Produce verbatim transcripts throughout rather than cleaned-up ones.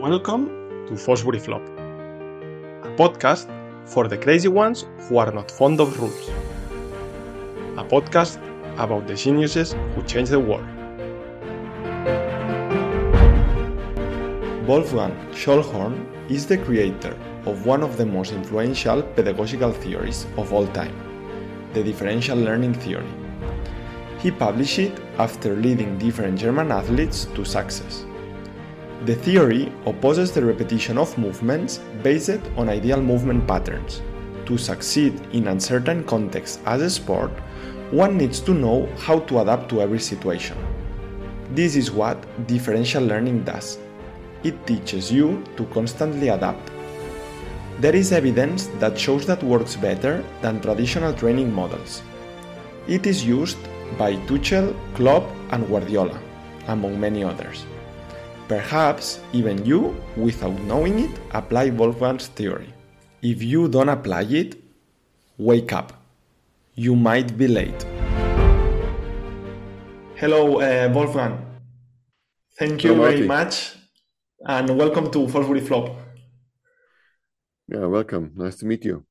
Welcome to Fosbury Flop, a podcast for the crazy ones who are not fond of rules. A podcast about the geniuses who change the world. Wolfgang Schöllhorn is the creator of one of the most influential pedagogical theories of all time, the differential learning theory. He published it after leading different German athletes to success. The theory opposes the repetition of movements based on ideal movement patterns. To succeed in uncertain contexts as a sport, one needs to know how to adapt to every situation. This is what differential learning does. It teaches you to constantly adapt. There is evidence that shows that works better than traditional training models. It is used by Tuchel, Klopp and Guardiola, among many others. Perhaps even you, without knowing it, apply Wolfgang's theory. If you don't apply it, wake up. You might be late. Hello, uh, Wolfgang. Thank you very much and welcome to Fosbury Flop. Yeah, welcome. Nice to meet you.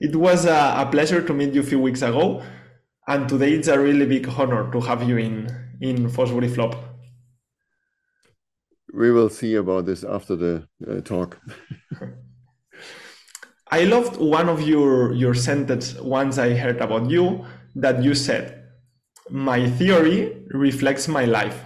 It was a, a pleasure to meet you a few weeks ago, and today it's a really big honor to have you in, in Fosbury Flop. We will see about this after the uh, talk. I loved one of your, your sentences once I heard about you, that you said, "My theory reflects my life."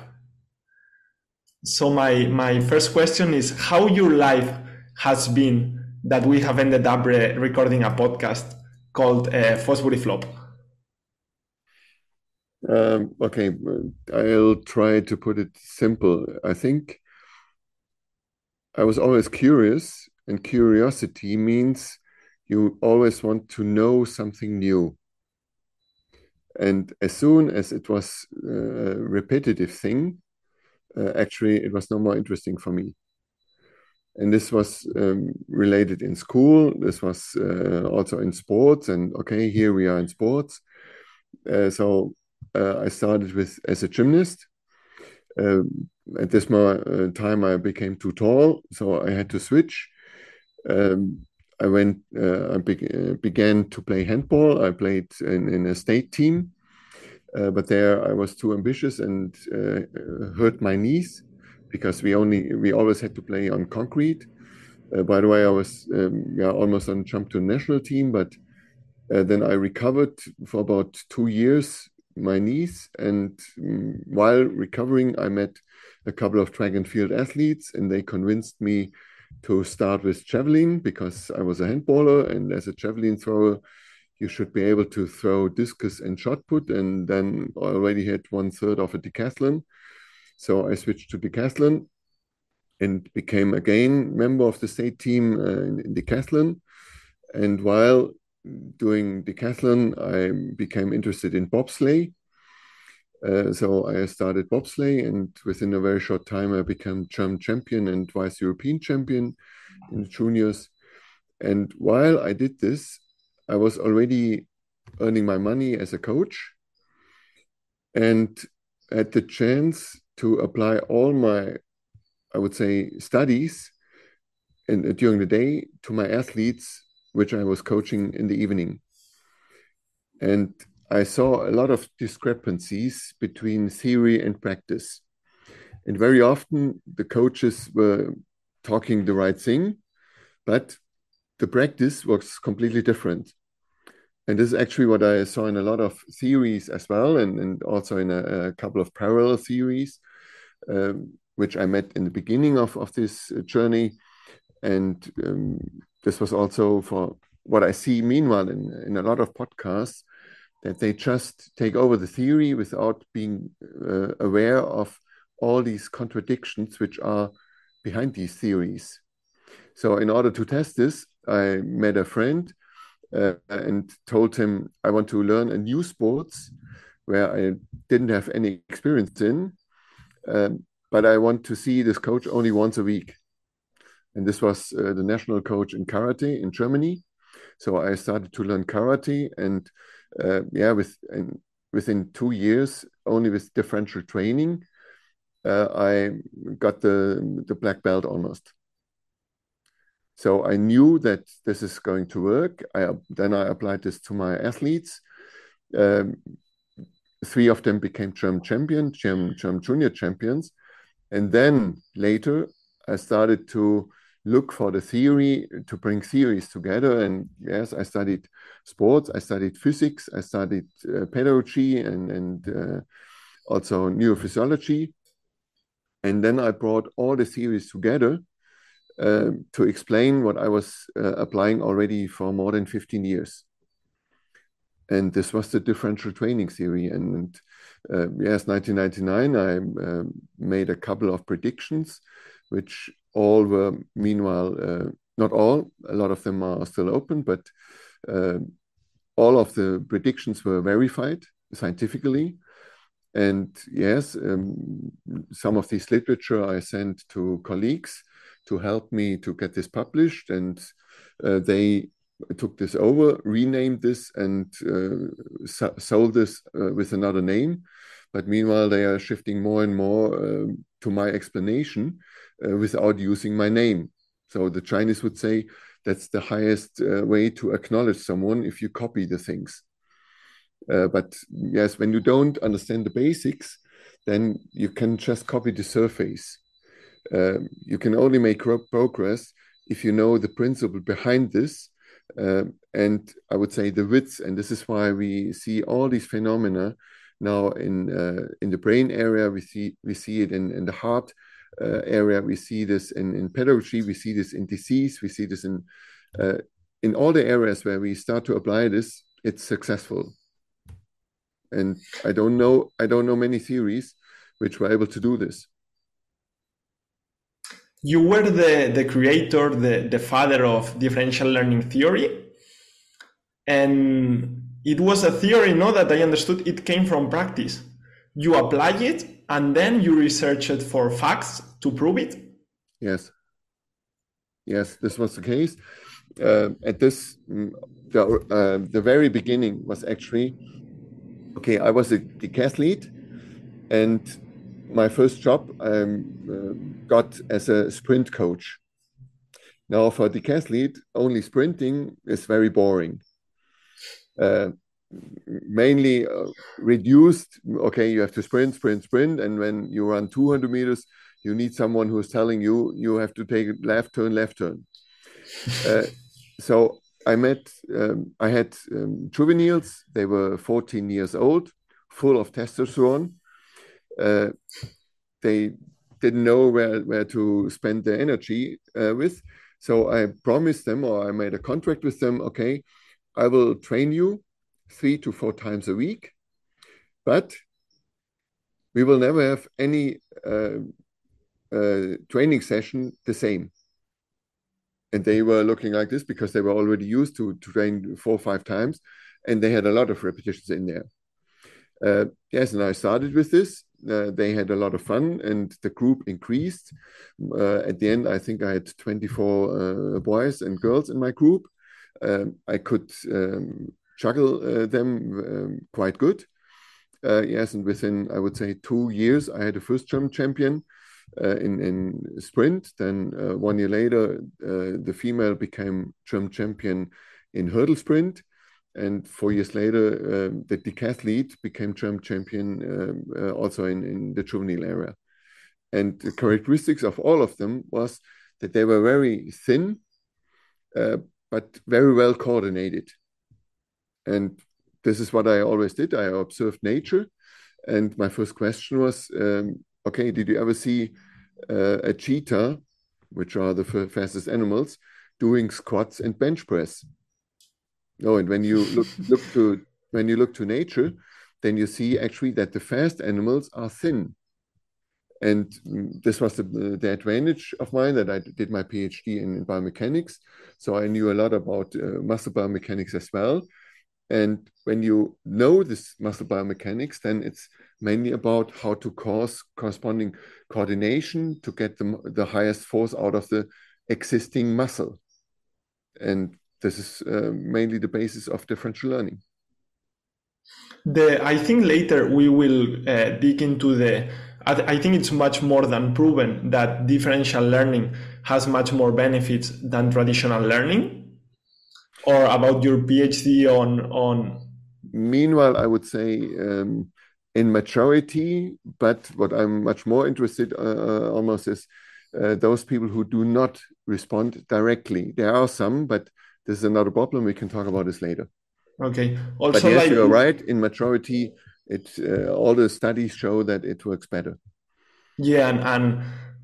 So my, my first question is how your life has been that we have ended up re- recording a podcast called uh, Fosbury Flop. Um, okay, I'll try to put it simple. I think I was always curious, and curiosity means you always want to know something new. And as soon as it was a repetitive thing, uh, actually, it was no more interesting for me. And this was um, related in school. This was uh, also in sports. And okay, here we are in sports. Uh, so uh, I started with as a gymnast. Uh, At this time, I became too tall, so I had to switch. Um, I went. Uh, I be- began to play handball. I played in, in a state team, uh, but there I was too ambitious and uh, hurt my knees because we only we always had to play on concrete. Uh, by the way, I was um, yeah, almost on jump to national team, but uh, then I recovered for about two years my knees, and um, while recovering, I met a couple of track and field athletes, and they convinced me to start with javelin because I was a handballer, and as a javelin thrower, you should be able to throw discus and shot put, and then I already had one third of a decathlon. So I switched to decathlon and became again member of the state team uh, in, in decathlon. And while doing decathlon, I became interested in bobsleigh. Uh, so I started bobsleigh, and within a very short time, I became German champion and vice European champion in the juniors. And while I did this, I was already earning my money as a coach and had the chance to apply all my, I would say, studies in, uh, during the day to my athletes, which I was coaching in the evening. And I saw a lot of discrepancies between theory and practice. And very often the coaches were talking the right thing, but the practice was completely different. And this is actually what I saw in a lot of theories as well, and, and also in a, a couple of parallel theories, um, which I met in the beginning of, of this journey. And um, this was also for what I see meanwhile in, in a lot of podcasts, that they just take over the theory without being uh, aware of all these contradictions which are behind these theories. So in order to test this, I met a friend uh, and told him I want to learn a new sport where I didn't have any experience in, um, but I want to see this coach only once a week. And this was uh, the national coach in karate in Germany. So I started to learn karate, and Uh, yeah, with, and within two years, only with differential training, uh, I got the, the black belt almost. So I knew that this is going to work. I, then I applied this to my athletes. Um, three of them became German champion, German, German junior champions. And then later, I started to look for the theory, to bring theories together. And yes, I studied sports, I studied physics, I studied uh, pedagogy and, and uh, also neurophysiology. And then I brought all the theories together Uh, to explain what I was uh, applying already for more than fifteen years. And this was the differential training theory. And uh, yes, nineteen ninety-nine, I uh, made a couple of predictions, which all were, meanwhile, uh, not all, a lot of them are still open, but uh, all of the predictions were verified scientifically. And yes, um, some of this literature I sent to colleagues to help me to get this published, and uh, they took this over, renamed this, and uh, sold this uh, with another name. But meanwhile, they are shifting more and more uh, to my explanation uh, without using my name. So the Chinese would say that's the highest uh, way to acknowledge someone, if you copy the things. Uh, but yes, when you don't understand the basics, then you can just copy the surface. Uh, you can only make progress if you know the principle behind this, uh, and I would say the width. And this is why we see all these phenomena now in uh, in the brain area. We see we see it in, in the heart uh, area. We see this in, in pedagogy. We see this in disease. We see this in uh, in all the areas where we start to apply this. It's successful. And I don't know I don't know many theories which were able to do this. You were the, the creator, the, the father of differential learning theory. And it was a theory, no, that I understood it came from practice. You apply it and then you research it for facts to prove it? Yes. Yes, this was the case. Uh, at this, the, uh, the very beginning was actually, okay, I was a decathlete, and my first job I um, uh, got as a sprint coach. Now, for decathlete, only sprinting is very boring. Uh, mainly uh, reduced, okay, you have to sprint, sprint, sprint, and when you run two hundred meters, you need someone who's telling you, you have to take left turn, left turn. Uh, so I met, um, I had um, juveniles, they were fourteen years old, full of testosterone. Uh, they didn't know where, where to spend their energy uh, with. So I promised them, or I made a contract with them, okay, I will train you three to four times a week, but we will never have any uh, uh, training session the same. And they were looking like this because they were already used to, to train four or five times, and they had a lot of repetitions in there. Uh, yes, and I started with this. Uh, they had a lot of fun, and the group increased. Uh, at the end, I think I had twenty-four uh, boys and girls in my group. Um, I could um, juggle uh, them um, quite good. Uh, yes, and within, I would say, two years, I had a first German champion uh, in, in sprint. Then uh, one year later, uh, the female became German champion in hurdle sprint. And four years later, uh, the decathlete became German champion uh, uh, also in, in the juvenile area. And the characteristics of all of them was that they were very thin, uh, but very well coordinated. And this is what I always did. I observed nature. And my first question was, um, okay, did you ever see uh, a cheetah, which are the fastest animals, doing squats and bench press? No, and when you look, look to when you look to nature, then you see actually that the fast animals are thin, and this was the, the advantage of mine, that I did my PhD in, in biomechanics, so I knew a lot about uh, muscle biomechanics as well. And when you know this muscle biomechanics, then it's mainly about how to cause corresponding coordination to get the the highest force out of the existing muscle, and this is uh, mainly the basis of differential learning. The, I think later we will uh, dig into the I, th I think it's much more than proven that differential learning has much more benefits than traditional learning. Or about your PhD on... on... Meanwhile, I would say um, in maturity, but what I'm much more interested uh, almost is uh, those people who do not respond directly. There are some, but this is another problem. We can talk about this later. Okay. Also, but yes, like... you're right. In maturity, it, uh, all the studies show that it works better. Yeah, and... and...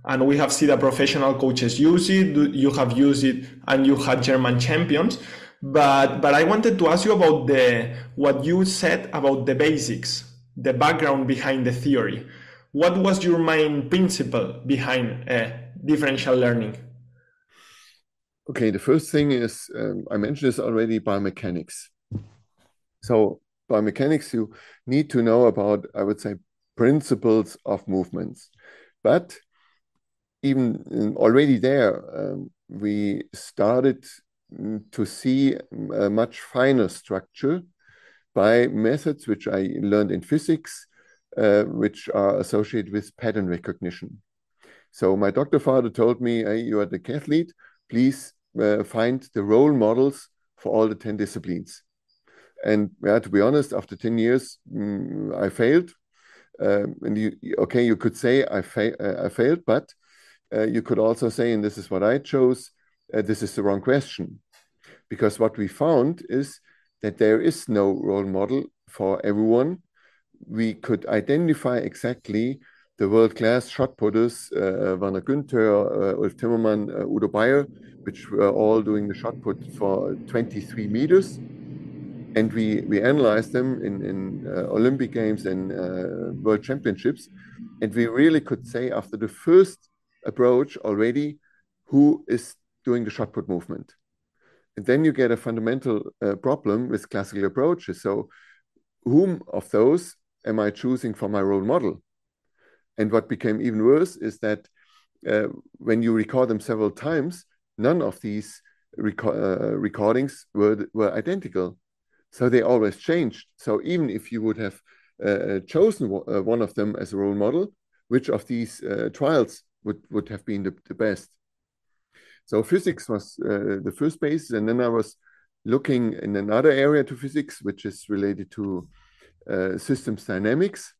And we have seen that professional coaches use it, you have used it, and you had German champions. But but I wanted to ask you about the what you said about the basics, the background behind the theory. What was your main principle behind uh, differential learning? Okay, the first thing is, um, I mentioned this already, biomechanics. So biomechanics, you need to know about, I would say, principles of movements. But even already there, um, we started to see a much finer structure by methods which I learned in physics, uh, which are associated with pattern recognition. So my doctor father told me, hey, you are the athlete, please uh, find the role models for all the ten disciplines. And yeah, to be honest, after ten years, mm, I failed. Um, and you, okay, you could say I, fa uh, I failed, but Uh, you could also say, and this is what I chose, uh, this is the wrong question. Because what we found is that there is no role model for everyone. We could identify exactly the world-class shot putters, uh, Werner Günther, uh, Ulf Timmermann, uh, Udo Bayer, which were all doing the shot put for twenty-three meters. And we, we analyzed them in, in uh, Olympic Games and uh, World Championships. And we really could say after the first approach already who is doing the shot put movement. And then you get a fundamental uh, problem with classical approaches. So whom of those am I choosing for my role model? And what became even worse is that uh, when you record them several times, none of these reco uh, recordings were, were identical. So they always changed. So even if you would have uh, chosen uh, one of them as a role model, which of these uh, trials Would, would have been the, the best. So physics was uh, the first basis, and then I was looking in another area to physics, which is related to uh, systems dynamics.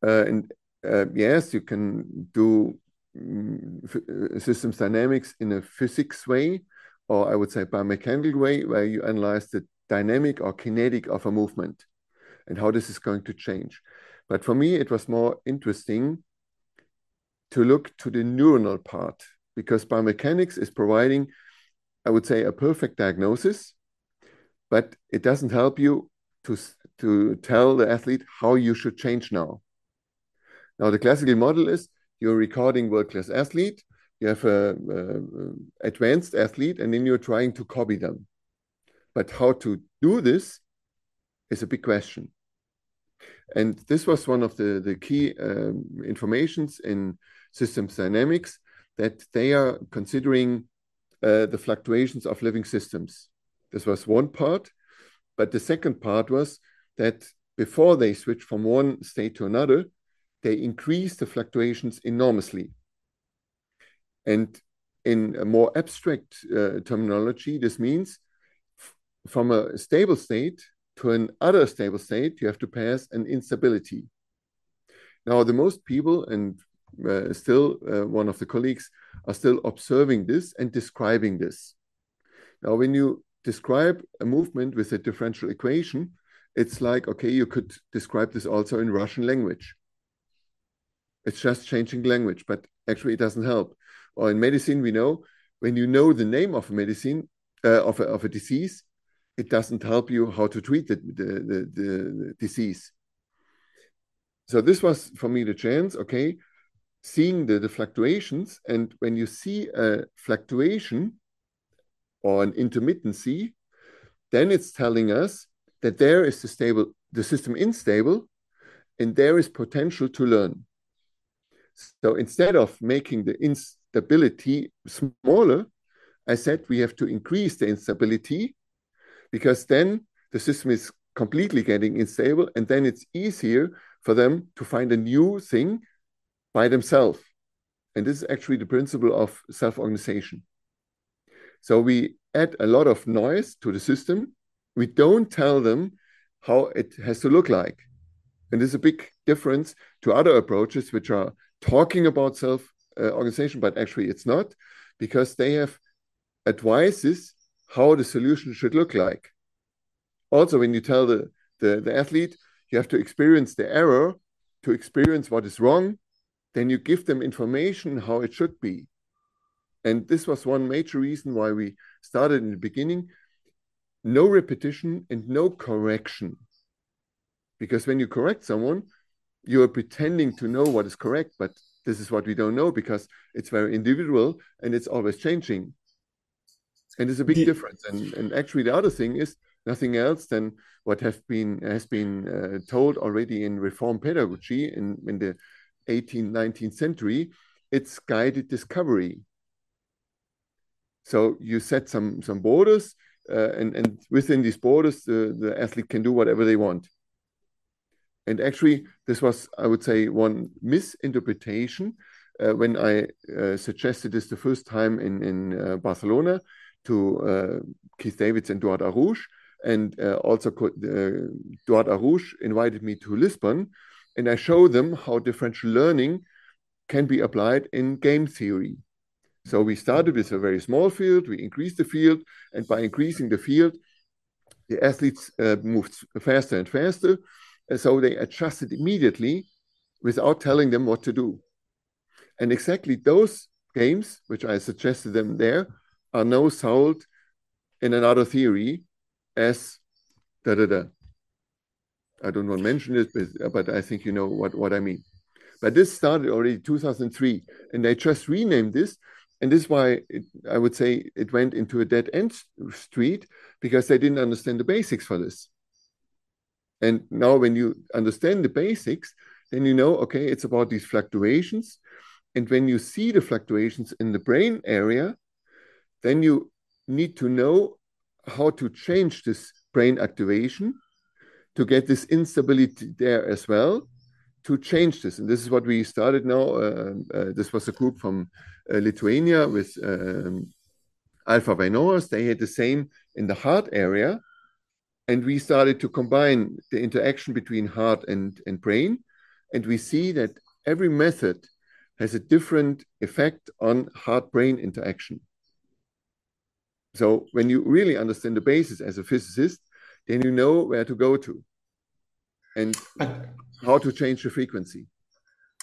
Uh, and uh, yes, you can do um, systems dynamics in a physics way, or I would say biomechanical way, where you analyze the dynamic or kinetic of a movement and how this is going to change. But for me, it was more interesting to look to the neuronal part, because biomechanics is providing, I would say, a perfect diagnosis, but it doesn't help you to, to tell the athlete how you should change now. Now, the classical model is you're recording world-class athlete, you have an advanced athlete, and then you're trying to copy them. But how to do this is a big question. And this was one of the, the key um, informations in systems dynamics, that they are considering uh, the fluctuations of living systems. This was one part. But the second part was that before they switch from one state to another, they increase the fluctuations enormously. And in a more abstract uh, terminology, this means from a stable state to another stable state, you have to pass an instability. Now, the most people, and uh, still uh, one of the colleagues, are still observing this and describing this. Now, when you describe a movement with a differential equation, it's like, okay, you could describe this also in Russian language. It's just changing language, but actually it doesn't help. Or in medicine, we know, when you know the name of a medicine, uh, of, a, of a disease, it doesn't help you how to treat the, the, the, the disease. So this was for me the chance, okay, seeing the, the fluctuations. And when you see a fluctuation or an intermittency, then it's telling us that there is the, stable, the system unstable and there is potential to learn. So instead of making the instability smaller, I said we have to increase the instability, because then the system is completely getting unstable, and then it's easier for them to find a new thing by themselves. And this is actually the principle of self-organization. So we add a lot of noise to the system. We don't tell them how it has to look like. And this is a big difference to other approaches, which are talking about self-organization, but actually it's not, because they have advices how the solution should look like. Also, when you tell the, the, the athlete, you have to experience the error, to experience what is wrong, then you give them information how it should be. And this was one major reason why we started in the beginning, no repetition and no correction. Because when you correct someone, you are pretending to know what is correct, but this is what we don't know because it's very individual and it's always changing. And it's a big the, difference. And, and actually the other thing is nothing else than what have been, has been uh, told already in reform pedagogy in, in the eighteenth, nineteenth century, it's guided discovery. So you set some, some borders uh, and, and within these borders, the, the athlete can do whatever they want. And actually, this was, I would say, one misinterpretation uh, when I uh, suggested this the first time in, in uh, Barcelona to uh, Keith Davids and Duarte Arouche. And uh, also uh, Duarte Arouche invited me to Lisbon. And I showed them how differential learning can be applied in game theory. So we started with a very small field, we increased the field, and by increasing the field, the athletes uh, moved faster and faster. And so they adjusted immediately without telling them what to do. And exactly those games, which I suggested them there, are now sold in another theory as da-da-da. I don't want to mention it, but, but I think you know what, what I mean. But this started already in two thousand three, and they just renamed this. And this is why it, I would say it went into a dead end street, because they didn't understand the basics for this. And now when you understand the basics, then you know, okay, it's about these fluctuations. And when you see the fluctuations in the brain area, then you need to know how to change this brain activation to get this instability there as well, to change this. And this is what we started now. Uh, uh, this was a group from uh, Lithuania with um, Alpha Vinoas. They had the same in the heart area. And we started to combine the interaction between heart and, and brain. And we see that every method has a different effect on heart-brain interaction. So when you really understand the basis as a physicist, then you know where to go to and how to change the frequency.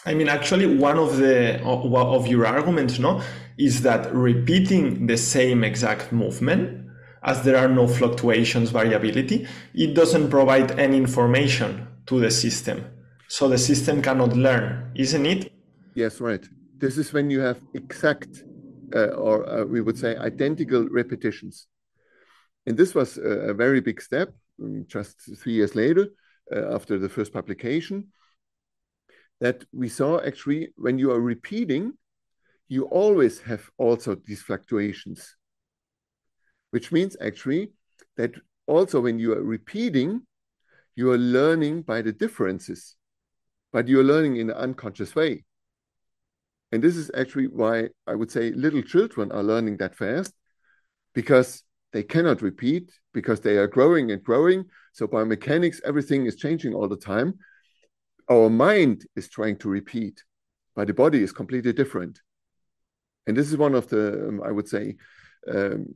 I mean, actually, one of the of, of your arguments, no, is that repeating the same exact movement, as there are no fluctuations, variability, it doesn't provide any information to the system. So the system cannot learn, isn't it? Yes, right. This is when you have exact, uh, or uh, we would say identical repetitions. And this was a very big step, just three years later, uh, after the first publication, that we saw actually when you are repeating, you always have also these fluctuations, which means actually that also when you are repeating, you are learning by the differences, but you're learning in an unconscious way. And this is actually why I would say little children are learning that fast, because they cannot repeat, because they are growing and growing. So biomechanics, everything is changing all the time. Our mind is trying to repeat, but the body is completely different. And this is one of the, um, I would say, um,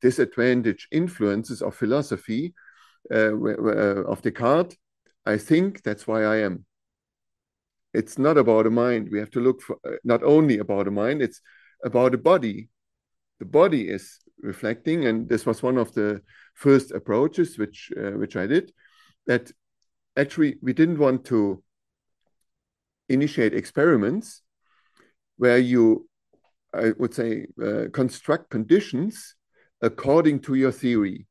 disadvantage influences of philosophy uh, of Descartes. I think that's why I am. It's not about a mind. We have to look for uh, not only about a mind, it's about a body. The body is reflecting, and this was one of the first approaches which uh, which I did, that actually we didn't want to initiate experiments where you, I would say, uh, construct conditions according to your theory.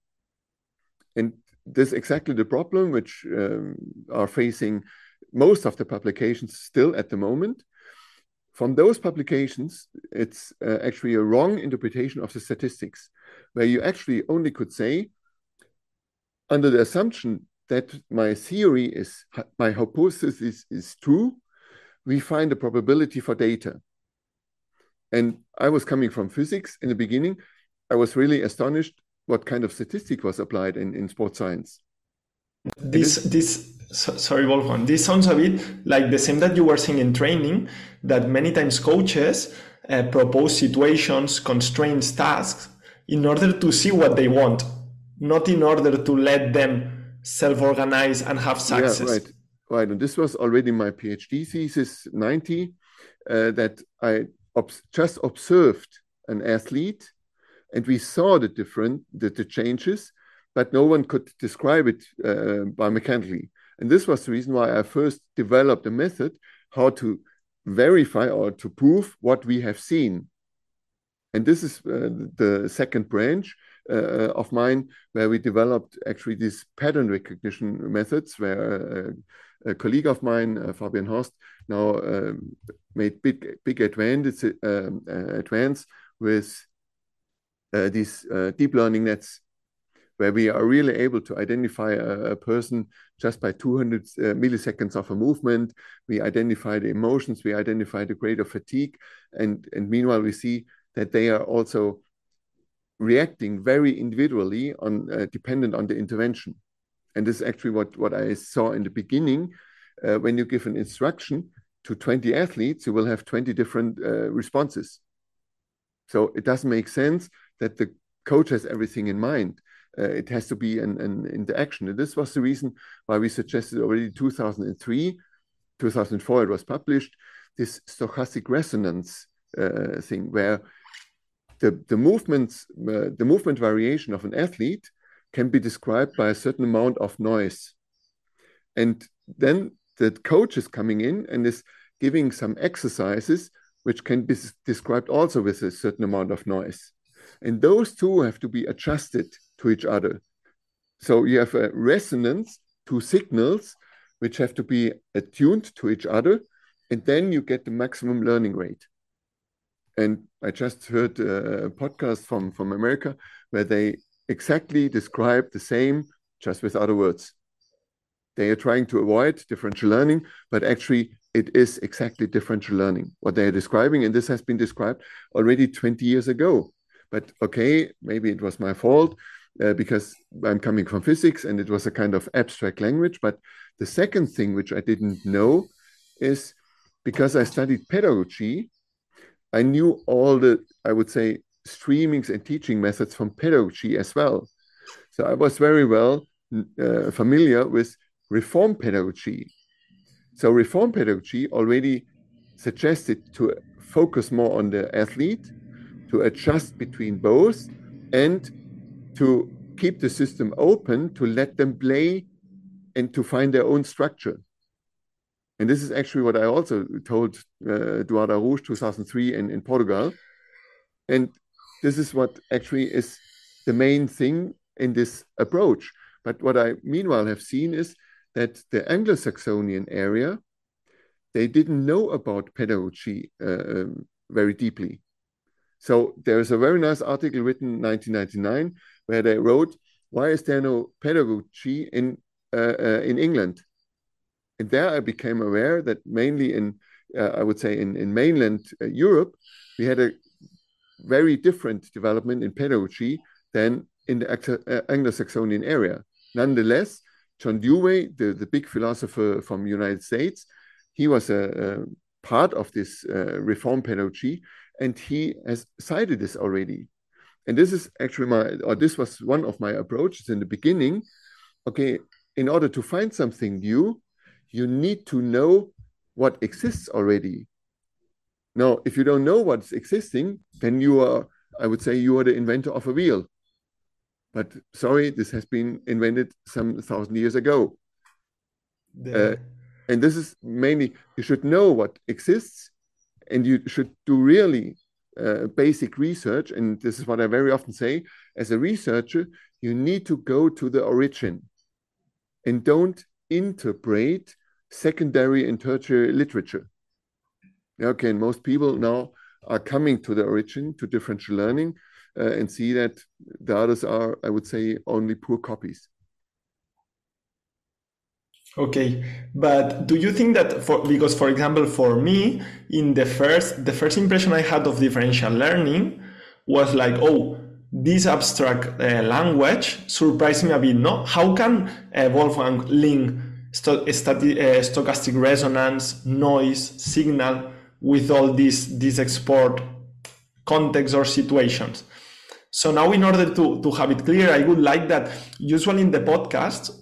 And this is exactly the problem which um, are facing most of the publications still at the moment. From those publications, it's uh, actually a wrong interpretation of the statistics, where you actually only could say, under the assumption that my theory is, my hypothesis is, is true, we find a probability for data. And I was coming from physics in the beginning. I was really astonished what kind of statistic was applied in, in sports science. This, this, so, sorry, Wolfgang, this sounds a bit like the same that you were seeing in training, that many times coaches uh, propose situations, constraints, tasks in order to see what they want, not in order to let them self-organize and have success. Yeah, right, right. And this was already my PhD thesis, ninety, uh, that I obs just observed an athlete, and we saw the different, the, the changes, but no one could describe it uh, biomechanically. And this was the reason why I first developed a method how to verify or to prove what we have seen. And this is uh, the second branch uh, of mine, where we developed actually these pattern recognition methods, where uh, a colleague of mine, uh, Fabian Horst, now um, made big, big advance, uh, advance with uh, these uh, deep learning nets, where we are really able to identify a, a person just by two hundred uh, milliseconds of a movement. We identify the emotions, we identify the grade of fatigue, and, and meanwhile we see that they are also reacting very individually on uh, dependent on the intervention. And this is actually what, what I saw in the beginning. Uh, when you give an instruction to twenty athletes, you will have twenty different uh, responses. So it doesn't make sense that the coach has everything in mind. Uh, it has to be an, an interaction. And this was the reason why we suggested already in two thousand three, two thousand four it was published, this stochastic resonance uh, thing, where the, the, movements, uh, the movement variation of an athlete can be described by a certain amount of noise. And then the coach is coming in and is giving some exercises which can be described also with a certain amount of noise. And those two have to be adjusted to each other. So you have a resonance, two signals, which have to be attuned to each other, and then you get the maximum learning rate. And I just heard a podcast from, from America where they exactly describe the same, just with other words. They are trying to avoid differential learning, but actually it is exactly differential learning, what they are describing, and this has been described already twenty years ago. But okay, maybe it was my fault, Uh, because I'm coming from physics and it was a kind of abstract language. But the second thing which I didn't know is, because I studied pedagogy, I knew all the, I would say, streamings and teaching methods from pedagogy as well. So I was very well uh, familiar with reform pedagogy. So reform pedagogy already suggested to focus more on the athlete, to adjust between both, and to keep the system open, to let them play and to find their own structure. And this is actually what I also told uh, Duarte Arouche two thousand three in, in Portugal. And this is what actually is the main thing in this approach. But what I meanwhile have seen is that the Anglo-Saxonian area, they didn't know about pedagogy uh, very deeply. So there is a very nice article written in nineteen ninety-nine where they wrote, why is there no pedagogy in, uh, uh, in England? And there I became aware that mainly in, uh, I would say, in, in mainland uh, Europe, we had a very different development in pedagogy than in the Anglo-Saxonian area. Nonetheless, John Dewey, the, the big philosopher from the United States, he was a, a part of this uh, reform pedagogy, and he has cited this already. And this is actually my, or this was one of my approaches in the beginning. Okay, in order to find something new, you need to know what exists already. Now, if you don't know what's existing, then you are, I would say, you are the inventor of a wheel. But sorry, this has been invented some thousand years ago. Yeah. Uh, and this is mainly, you should know what exists, and you should do really uh, basic research. And this is what I very often say. As a researcher, you need to go to the origin and don't interpret secondary and tertiary literature. Okay, and most people now are coming to the origin, to differential learning, uh, and see that the others are, I would say, only poor copies. Okay, but do you think that for, because for example, for me, in the first, the first impression I had of differential learning was like, oh, this abstract uh, language surprised me a bit, no? How can uh, Wolfgang link st stati uh, stochastic resonance, noise, signal with all these, these export contexts or situations? So now, in order to, to have it clear, I would like that usually in the podcast,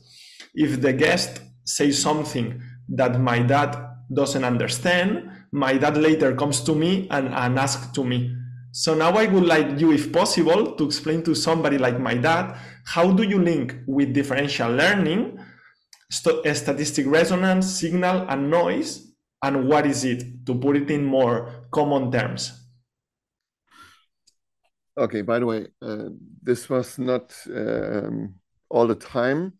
if the guest says something that my dad doesn't understand, my dad later comes to me and, and asks to me. So now I would like you, if possible, to explain to somebody like my dad, how do you link with differential learning, st statistic resonance, signal and noise, and what is it, to put it in more common terms? Okay, by the way, uh, this was not um, all the time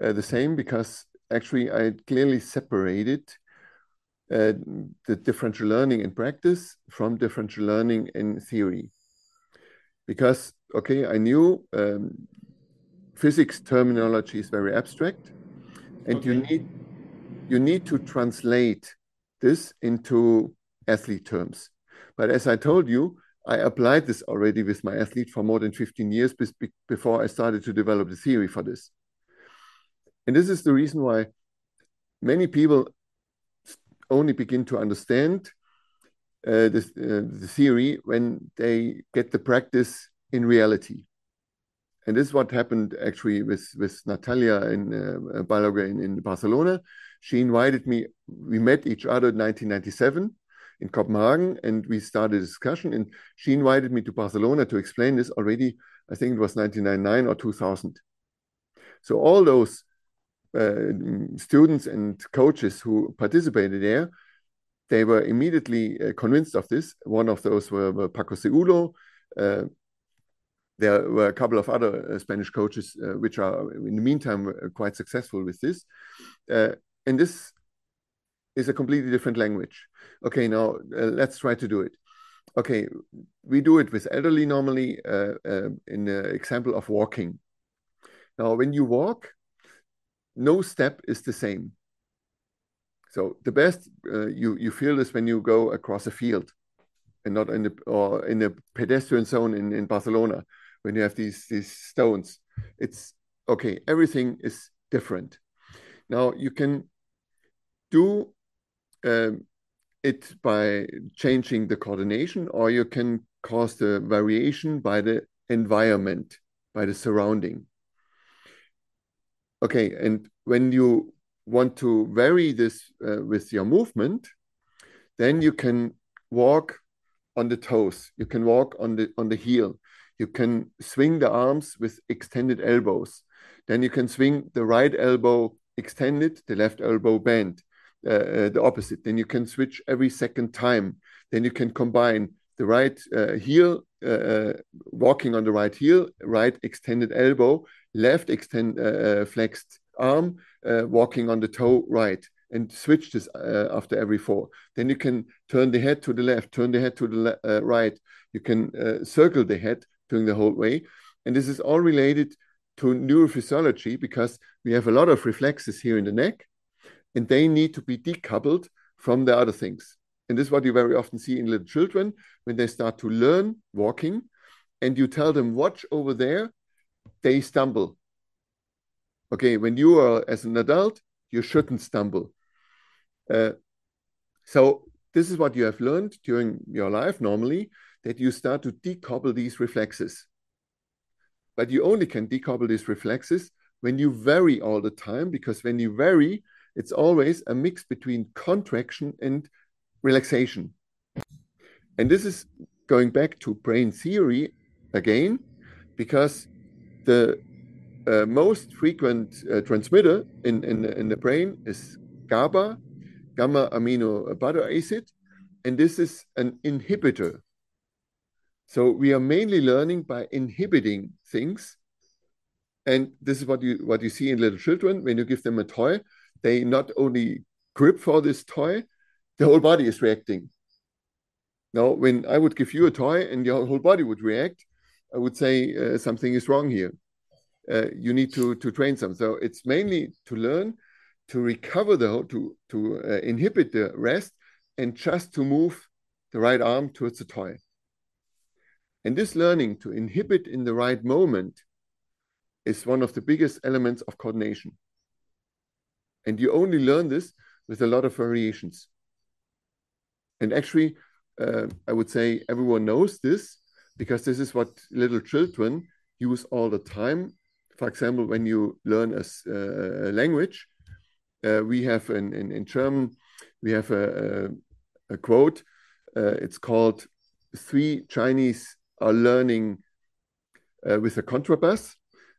uh, the same, because actually I clearly separated Uh, the differential learning in practice from differential learning in theory. Because, okay, I knew um, physics terminology is very abstract, and okay. you need you need to translate this into athlete terms. But as I told you, I applied this already with my athlete for more than fifteen years before I started to develop the theory for this. And this is the reason why many people only begin to understand uh, this, uh, the theory when they get the practice in reality. And this is what happened actually with, with Natalia in uh, biology in, in Barcelona. She invited me, we met each other in nineteen ninety-seven in Copenhagen, and we started a discussion, and she invited me to Barcelona to explain this already. I think it was nineteen ninety-nine or two thousand. So all those Uh, students and coaches who participated there, they were immediately uh, convinced of this. One of those were, were Paco Seulo. Uh, there were a couple of other uh, Spanish coaches, uh, which are in the meantime quite successful with this. Uh, and this is a completely different language. Okay, now uh, let's try to do it. Okay, we do it with elderly normally uh, uh, in the example of walking. Now, when you walk, no step is the same. So the best uh, you you feel this when you go across a field, and not in the or in the pedestrian zone in, in Barcelona, when you have these these stones. It's okay. Everything is different. Now you can do um, it by changing the coordination, or you can cause the variation by the environment, by the surrounding. Okay, and when you want to vary this uh, with your movement, then you can walk on the toes, you can walk on the on the heel, you can swing the arms with extended elbows, then you can swing the right elbow extended, the left elbow bent, uh, uh, the opposite, then you can switch every second time, then you can combine the right uh, heel, uh, walking on the right heel, right extended elbow, left extend, uh, flexed arm, uh, walking on the toe right, and switch this uh, after every four. Then you can turn the head to the left, turn the head to the uh, right. You can uh, circle the head during the whole way. And this is all related to neurophysiology, because we have a lot of reflexes here in the neck, and they need to be decoupled from the other things. And this is what you very often see in little children when they start to learn walking, and you tell them, watch over there, they stumble. Okay, when you are as an adult, you shouldn't stumble. Uh, so this is what you have learned during your life normally, that you start to decouple these reflexes. But you only can decouple these reflexes when you vary all the time, because when you vary, it's always a mix between contraction and relaxation. And this is going back to brain theory again, because the uh, most frequent uh, transmitter in, in, in the brain is GABA, gamma amino butter acid, and this is an inhibitor. So we are mainly learning by inhibiting things, and this is what you what you see in little children. When you give them a toy, they not only grip for this toy, the whole body is reacting. Now, when I would give you a toy and your whole body would react, I would say uh, something is wrong here. Uh, you need to, to train some. So it's mainly to learn to recover the to to uh, inhibit the rest and just to move the right arm towards the toy. And this learning to inhibit in the right moment is one of the biggest elements of coordination. And you only learn this with a lot of variations. And actually, uh, I would say everyone knows this because this is what little children use all the time. For example, when you learn a, a language, uh, we have in, in, in German, we have a, a, a quote. Uh, it's called three Chinese are learning uh, with a contrabass.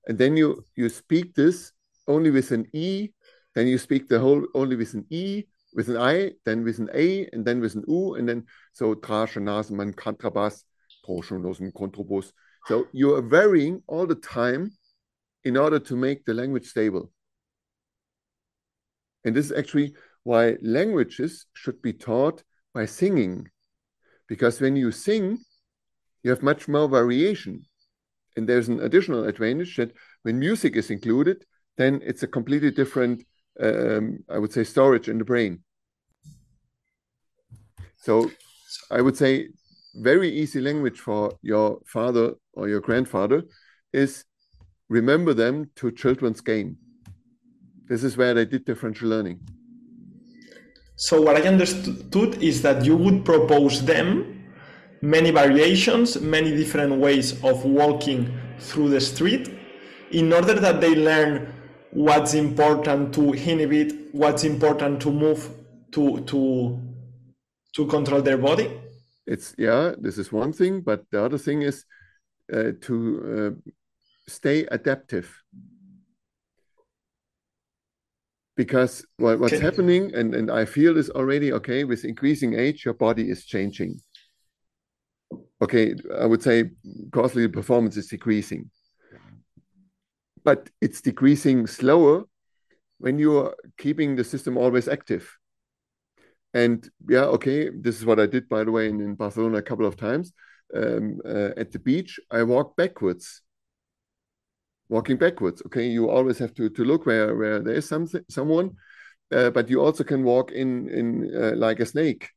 And then you, you speak this only with an E, then you speak the whole only with an E, with an I, then with an A, and then with an U, and then so Trasche, Nasenmann, Kontrabass, Troschonosen, Kontrabass. So you are varying all the time in order to make the language stable. And this is actually why languages should be taught by singing. Because when you sing, you have much more variation. And there's an additional advantage that when music is included, then it's a completely different, um, I would say, storage in the brain. So I would say very easy language for your father or your grandfather is remember them to children's game. This is where they did differential learning. So what I understood is that you would propose them many variations, many different ways of walking through the street in order that they learn what's important to inhibit, what's important to move, to, to, to control their body? It's, yeah, this is one thing, but the other thing is uh, to uh, stay adaptive. Because what, what's okay. happening, and, and I feel is already, okay, with increasing age, your body is changing. Okay, I would say causally performance is decreasing. But it's decreasing slower when you are keeping the system always active. And yeah, okay, this is what I did, by the way, in, in Barcelona a couple of times. Um, uh, at the beach, I walked backwards. Walking backwards, okay, you always have to, to look where, where there is something, someone, uh, but you also can walk in, in uh, like a snake.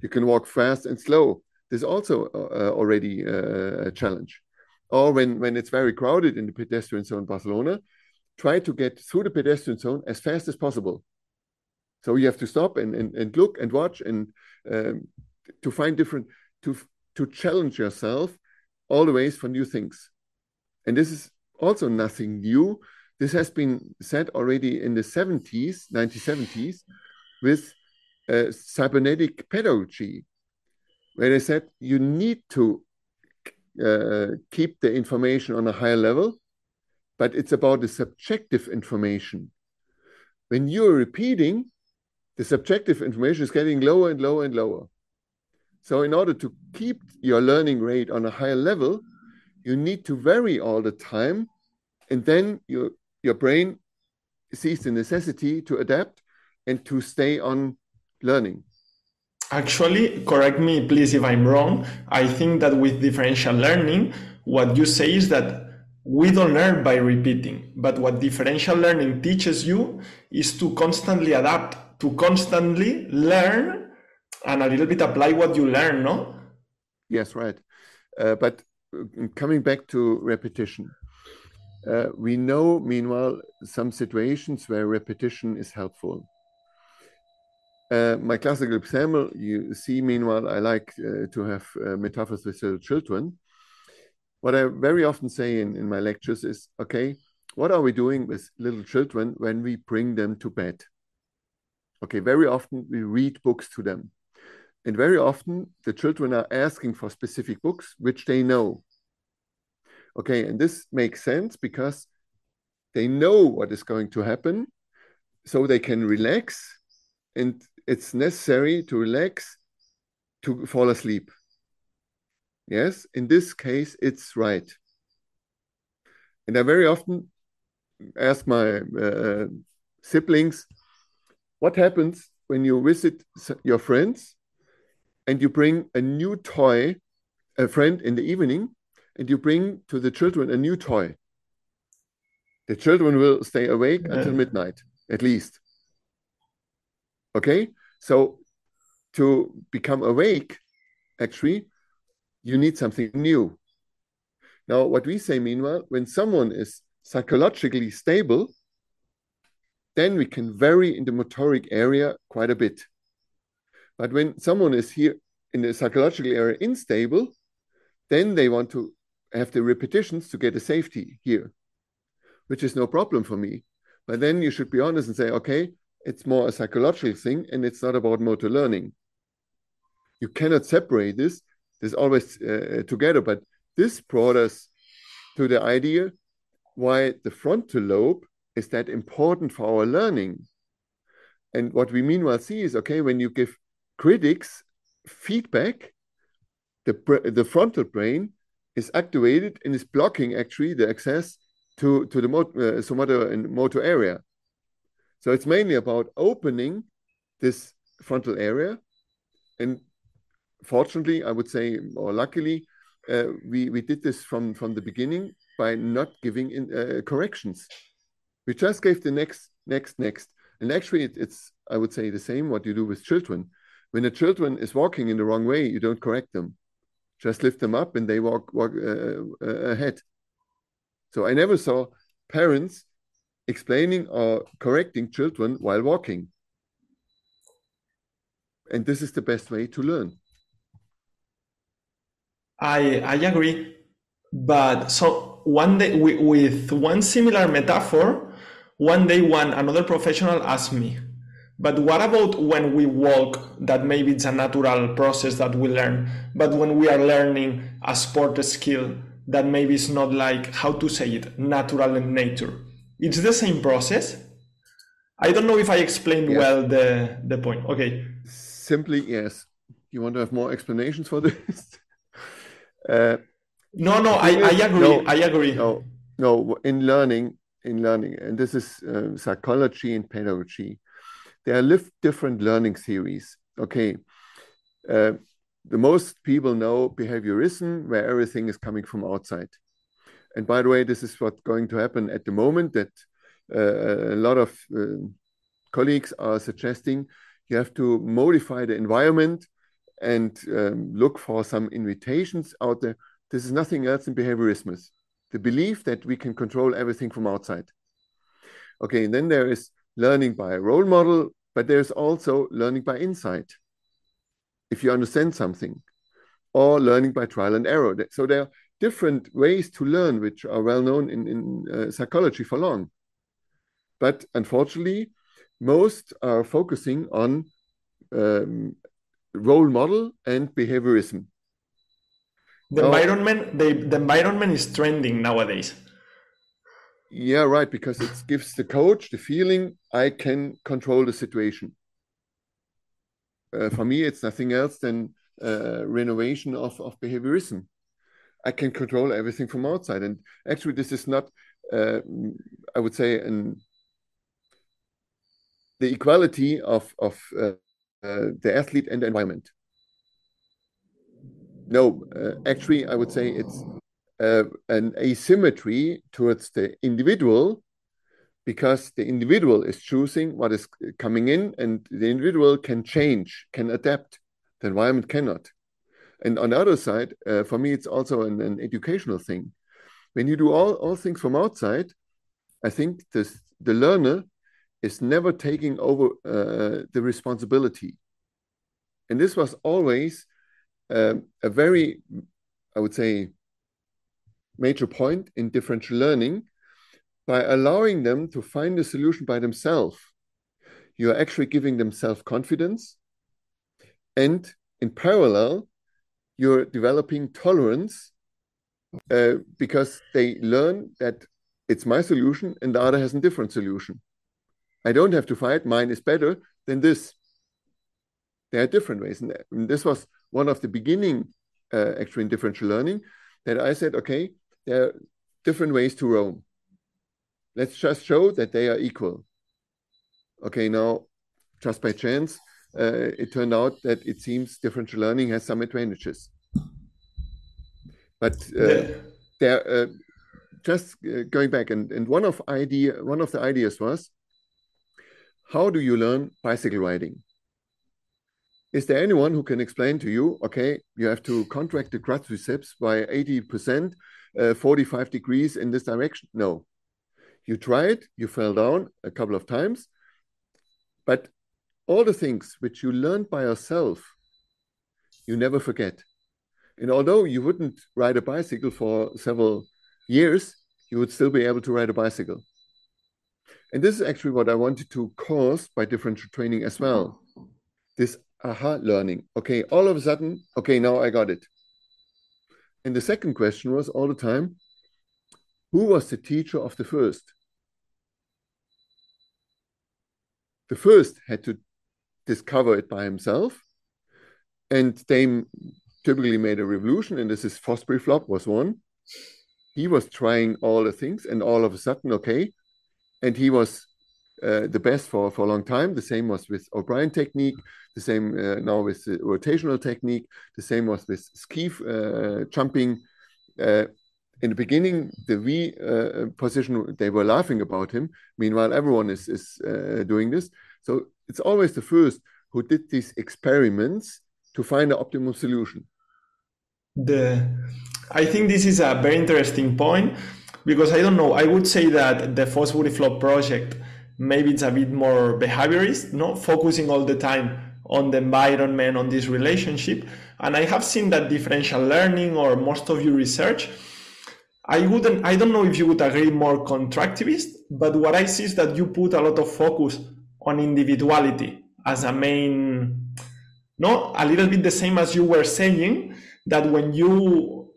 You can walk fast and slow. There's also uh, already uh, a challenge. Or when, when it's very crowded in the pedestrian zone in Barcelona, try to get through the pedestrian zone as fast as possible. So you have to stop and, and, and look and watch and um, to find different, to, to challenge yourself always for new things. And this is also nothing new. This has been said already in the seventies, nineteen seventies, with uh, cybernetic pedagogy, where they said you need to Uh, keep the information on a higher level, but it's about the subjective information. When you're repeating, the subjective information is getting lower and lower and lower. So in order to keep your learning rate on a higher level, you need to vary all the time, and then your, your brain sees the necessity to adapt and to stay on learning. Actually, correct me please if I'm wrong, I think that with differential learning, what you say is that we don't learn by repeating, but what differential learning teaches you is to constantly adapt, to constantly learn and a little bit apply what you learn, no? Yes, right. Uh, but coming back to repetition, uh, we know, meanwhile, some situations where repetition is helpful. Uh, my classical example, you see, meanwhile, I like uh, to have uh, metaphors with little children. What I very often say in, in my lectures is, okay, what are we doing with little children when we bring them to bed? Okay, very often we read books to them. And very often the children are asking for specific books, which they know. Okay, and this makes sense because they know what is going to happen, so they can relax. And it's necessary to relax to fall asleep. Yes, in this case, it's right. And I very often ask my uh, siblings, what happens when you visit your friends and you bring a new toy, a friend in the evening, and you bring to the children a new toy? The children will stay awake until midnight, at least. Okay, so to become awake, actually, you need something new. Now, what we say, meanwhile, when someone is psychologically stable, then we can vary in the motoric area quite a bit. But when someone is here in the psychological area unstable, then they want to have the repetitions to get a safety here, which is no problem for me. But then you should be honest and say, okay, it's more a psychological thing and it's not about motor learning. You cannot separate this. There's always uh, together, but this brought us to the idea why the frontal lobe is that important for our learning. And what we meanwhile see is, okay, when you give critics feedback, the, the frontal brain is activated and is blocking actually the access to, to the motor, uh, somato and motor area. So it's mainly about opening this frontal area. And fortunately, I would say, or luckily, uh, we, we did this from, from the beginning by not giving in, uh, corrections. We just gave the next, next, next. And actually, it, it's, I would say, the same what you do with children. When a children is walking in the wrong way, you don't correct them. Just lift them up and they walk, walk uh, uh, ahead. So I never saw parents explaining or correcting children while walking. And this is the best way to learn. I, I agree. But so one day we, with one similar metaphor, one day one another professional asked me, but what about when we walk, that maybe it's a natural process that we learn, but when we are learning a sport skill that maybe is not like, how to say it, natural in nature? It's the same process. I don't know if I explained yes. well the, the point. Okay. Simply, yes. You want to have more explanations for this? uh, no, no, I, I agree. No, I agree. No, no, in learning, in learning, and this is uh, psychology and pedagogy. There are different learning theories. Okay. Uh, the most people know behaviorism, where everything is coming from outside. And by the way, this is what's going to happen at the moment, that uh, a lot of uh, colleagues are suggesting you have to modify the environment and um, look for some invitations out there. This is nothing else than behaviorism, the belief that we can control everything from outside. Okay, and then there is learning by role model, but there's also learning by insight, if you understand something, or learning by trial and error. So there are different ways to learn, which are well known in, in uh, psychology for long. But unfortunately, most are focusing on um, role model and behaviorism. The, now, environment, the, the environment is trending nowadays. Yeah, right, because it gives the coach the feeling, I can control the situation. Uh, for me, it's nothing else than uh, renovation of, of behaviorism. I can control everything from outside. And actually, this is not, uh, I would say, an, the equality of, of uh, uh, the athlete and the environment. No, uh, actually, I would say it's uh, an asymmetry towards the individual, because the individual is choosing what is coming in, and the individual can change, can adapt. The environment cannot. And on the other side, uh, for me, it's also an, an educational thing. When you do all, all things from outside, I think this, the learner is never taking over uh, the responsibility. And this was always um, a very, I would say, major point in differential learning. By allowing them to find a solution by themselves, you are actually giving them self-confidence. And in parallel, you're developing tolerance uh, because they learn that it's my solution and the other has a different solution. I don't have to fight. Mine is better than this. There are different ways. And this was one of the beginning, uh, actually, in differential learning, that I said, okay, there are different ways to roam. Let's just show that they are equal. Okay, now, just by chance, uh, it turned out that it seems differential learning has some advantages. But uh, yeah. there, uh, just uh, going back, and, and one of idea, one of the ideas was How do you learn bicycle riding? Is there anyone who can explain to you, okay, you have to contract the quadriceps by eighty percent, uh, forty-five degrees in this direction? No. You tried, you fell down a couple of times, but all the things which you learned by yourself, you never forget. And although you wouldn't ride a bicycle for several years, you would still be able to ride a bicycle. And this is actually what I wanted to cause by differential training as well. This aha learning. Okay, all of a sudden, okay, now I got it. And the second question was all the time, who was the teacher of the first? The first had to discover it by himself. And Dame typically made a revolution, and this is Fosbury Flop was one. He was trying all the things, and all of a sudden, okay, and he was uh, the best for, for a long time. The same was with O'Brien technique, the same uh, now with the rotational technique, the same was with ski uh, jumping. Uh, in the beginning, the V uh, position, they were laughing about him. Meanwhile, everyone is, is uh, doing this. So it's always the first who did these experiments to find the optimum solution. The, I think this is a very interesting point, because I don't know, I would say that the Fosbury Flop project, maybe it's a bit more behaviorist, no? Focusing all the time on the environment, on this relationship. And I have seen that differential learning or most of your research, I wouldn't, I don't know if you would agree more contractivist, but what I see is that you put a lot of focus on individuality as a main, no? A little bit the same as you were saying, that when you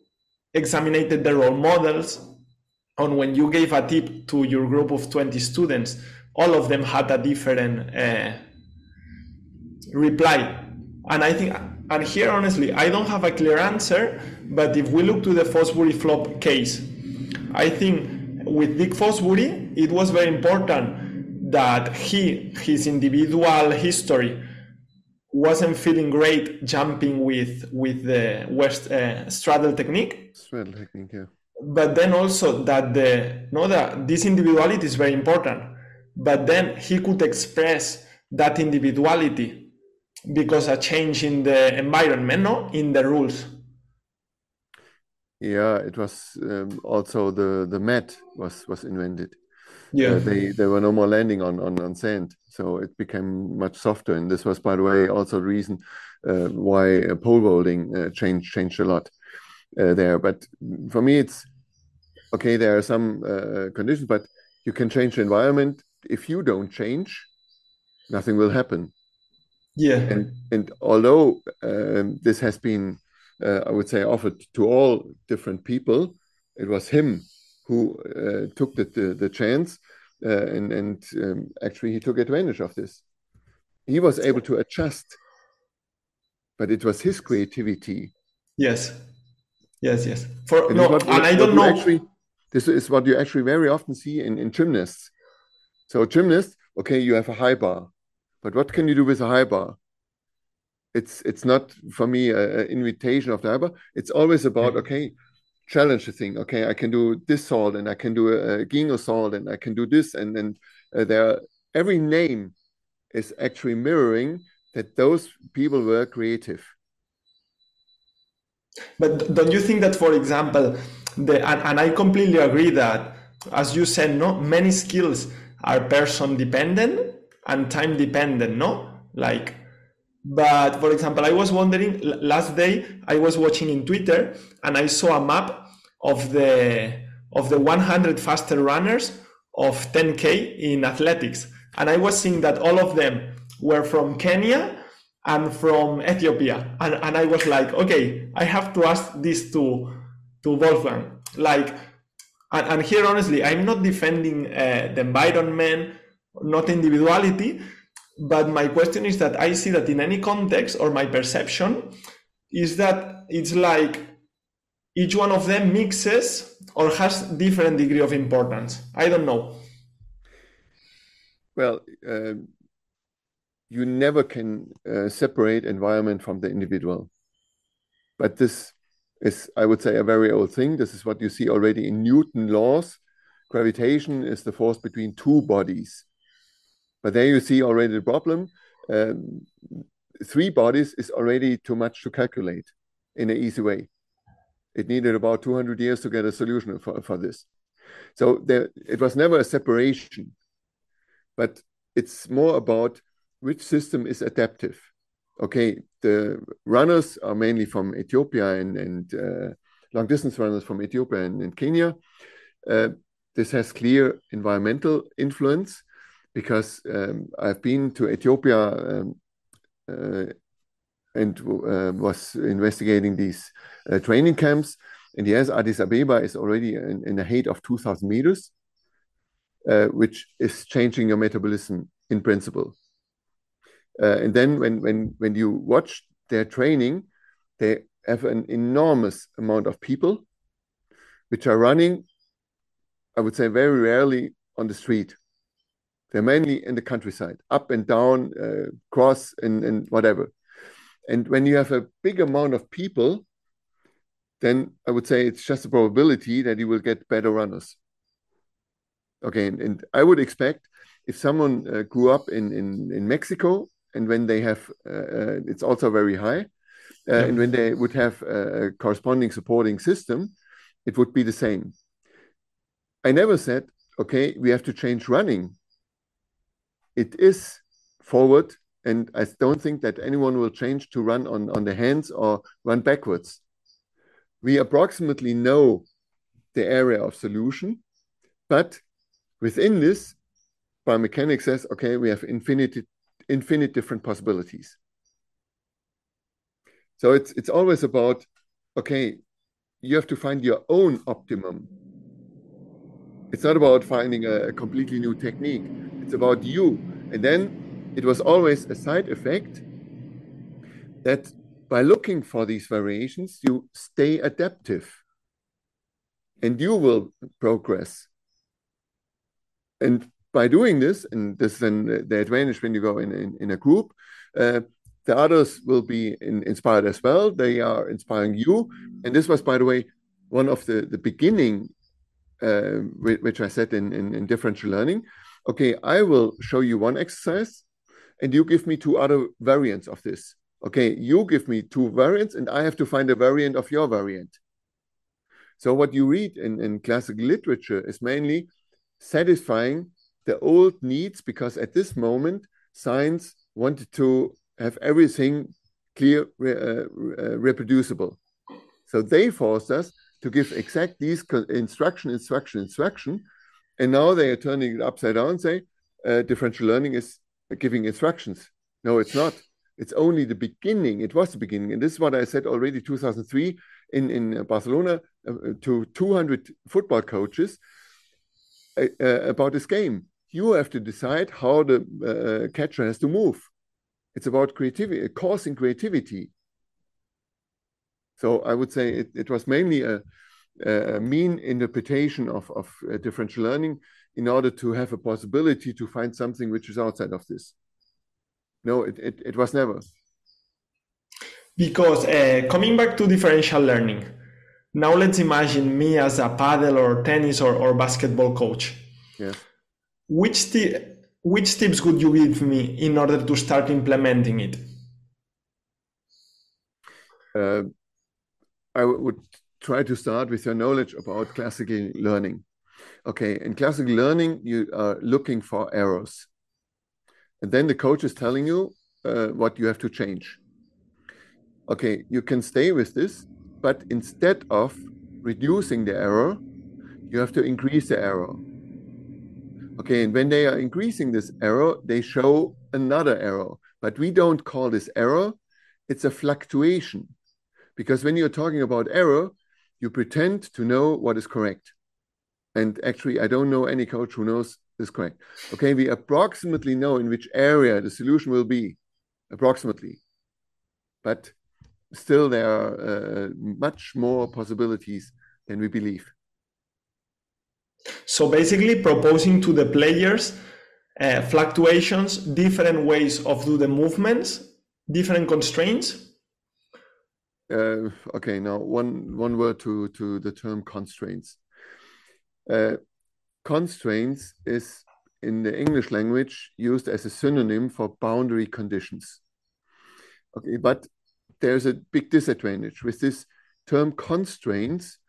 examined the role models, on when you gave a tip to your group of twenty students, all of them had a different uh, reply. And I think, and here, honestly, I don't have a clear answer, but if we look to the Fosbury Flop case, I think with Dick Fosbury, it was very important that he, his individual history, wasn't feeling great jumping with, with the West uh, straddle technique. Straddle technique, yeah. But then also that the no that this individuality is very important, but then he could express that individuality because a change in the environment, no, in the rules. Yeah, it was um, also the the mat was was invented. Yeah, uh, they there were no more landing on, on on sand, so it became much softer. And this was, by the way, also the reason uh, why uh, pole vaulting uh, changed changed a lot. Uh, there, but for me, it's okay. There are some uh, conditions, but you can change the environment. If you don't change, nothing will happen. Yeah. And and although uh, this has been, uh, I would say, offered to all different people, it was him who uh, took the the, the chance, uh, and and um, actually he took advantage of this. He was able to adjust, but it was his creativity. Yes. Yes, yes. For and no, what, and what, I don't know. Actually, this is what you actually very often see in, in gymnasts. So gymnasts, okay, you have a high bar, but what can you do with a high bar? It's it's not for me an invitation of the high bar. It's always about okay, challenge the thing. Okay, I can do this salt, and I can do a, a gingo salt, and I can do this, and then uh, there are, every name is actually mirroring that those people were creative. But don't you think that, for example, the and, and I completely agree that, as you said, no, many skills are person dependent and time dependent, no? Like, but for example, I was wondering last day I was watching in Twitter and I saw a map of the of the one hundred faster runners of ten K in athletics, and I was seeing that all of them were from Kenya and from Ethiopia, and, and I was like, okay, I have to ask this to to Wolfgang, like, and, and here honestly, I'm not defending uh, the environment, not individuality, but my question is that I see that in any context, or my perception is that it's like each one of them mixes or has different degree of importance. I don't know. Well, uh... you never can uh, separate environment from the individual. But this is, I would say, a very old thing. This is what you see already in Newton's laws. Gravitation is the force between two bodies. But there you see already the problem. Um, three bodies is already too much to calculate in an easy way. It needed about two hundred years to get a solution for, for this. So there, it was never a separation, but it's more about which system is adaptive. Okay, the runners are mainly from Ethiopia and, and uh, long distance runners from Ethiopia and, and Kenya. Uh, this has clear environmental influence because um, I've been to Ethiopia um, uh, and uh, was investigating these uh, training camps. And yes, Addis Ababa is already in, in a height of two thousand meters, uh, which is changing your metabolism in principle. Uh, and then when, when, when you watch their training, they have an enormous amount of people which are running, I would say, very rarely on the street. They're mainly in the countryside, up and down, uh, cross and, and whatever. And when you have a big amount of people, then I would say it's just a probability that you will get better runners. Okay, and, and I would expect if someone uh, grew up in, in, in Mexico, and when they have, uh, uh, it's also very high, uh, yeah. and when they would have a corresponding supporting system, it would be the same. I never said, okay, we have to change running. It is forward, and I don't think that anyone will change to run on, on the hands or run backwards. We approximately know the area of solution, but within this, biomechanics says, okay, we have infinite, infinite different possibilities. So it's, it's always about, okay, you have to find your own optimum. It's not about finding a, a completely new technique. It's about you. And then it was always a side effect that by looking for these variations, you stay adaptive and you will progress. And by doing this, and this is an, the advantage when you go in, in, in a group, uh, the others will be in, inspired as well. They are inspiring you. And this was, by the way, one of the, the beginning, uh, which I said in, in, in differential learning. Okay, I will show you one exercise and you give me two other variants of this. Okay, you give me two variants and I have to find a variant of your variant. So what you read in, in classical literature is mainly satisfying the old needs, because at this moment, science wanted to have everything clear, re uh, uh, reproducible. So they forced us to give exact these instruction, instruction, instruction. And now they are turning it upside down and say, uh, differential learning is giving instructions. No, it's not. It's only the beginning. It was the beginning. And this is what I said already two thousand three in, in Barcelona uh, to two hundred football coaches uh, uh, about this game. You have to decide how the uh, catcher has to move. It's about creativity, causing creativity. So I would say it, it was mainly a, a mean interpretation of, of uh, differential learning in order to have a possibility to find something which is outside of this. No, it, it, it was never. Because uh, coming back to differential learning, now let's imagine me as a paddle or tennis or, or basketball coach. Yeah. Which, which tips would you give me in order to start implementing it? Uh, I would try to start with your knowledge about classical learning. Okay, in classical learning, you are looking for errors. And then the coach is telling you uh, what you have to change. Okay, you can stay with this, but instead of reducing the error, you have to increase the error. Okay, and when they are increasing this error, they show another error. But we don't call this error, it's a fluctuation. Because when you're talking about error, you pretend to know what is correct. And actually, I don't know any coach who knows is correct. Okay, we approximately know in which area the solution will be, approximately. But still there are uh, much more possibilities than we believe. So basically proposing to the players uh, fluctuations, different ways of do the movements, different constraints. Uh, okay, now one, one word to, to the term constraints. Uh, Constraints is in the English language used as a synonym for boundary conditions. Okay, but there's a big disadvantage. With this term constraints,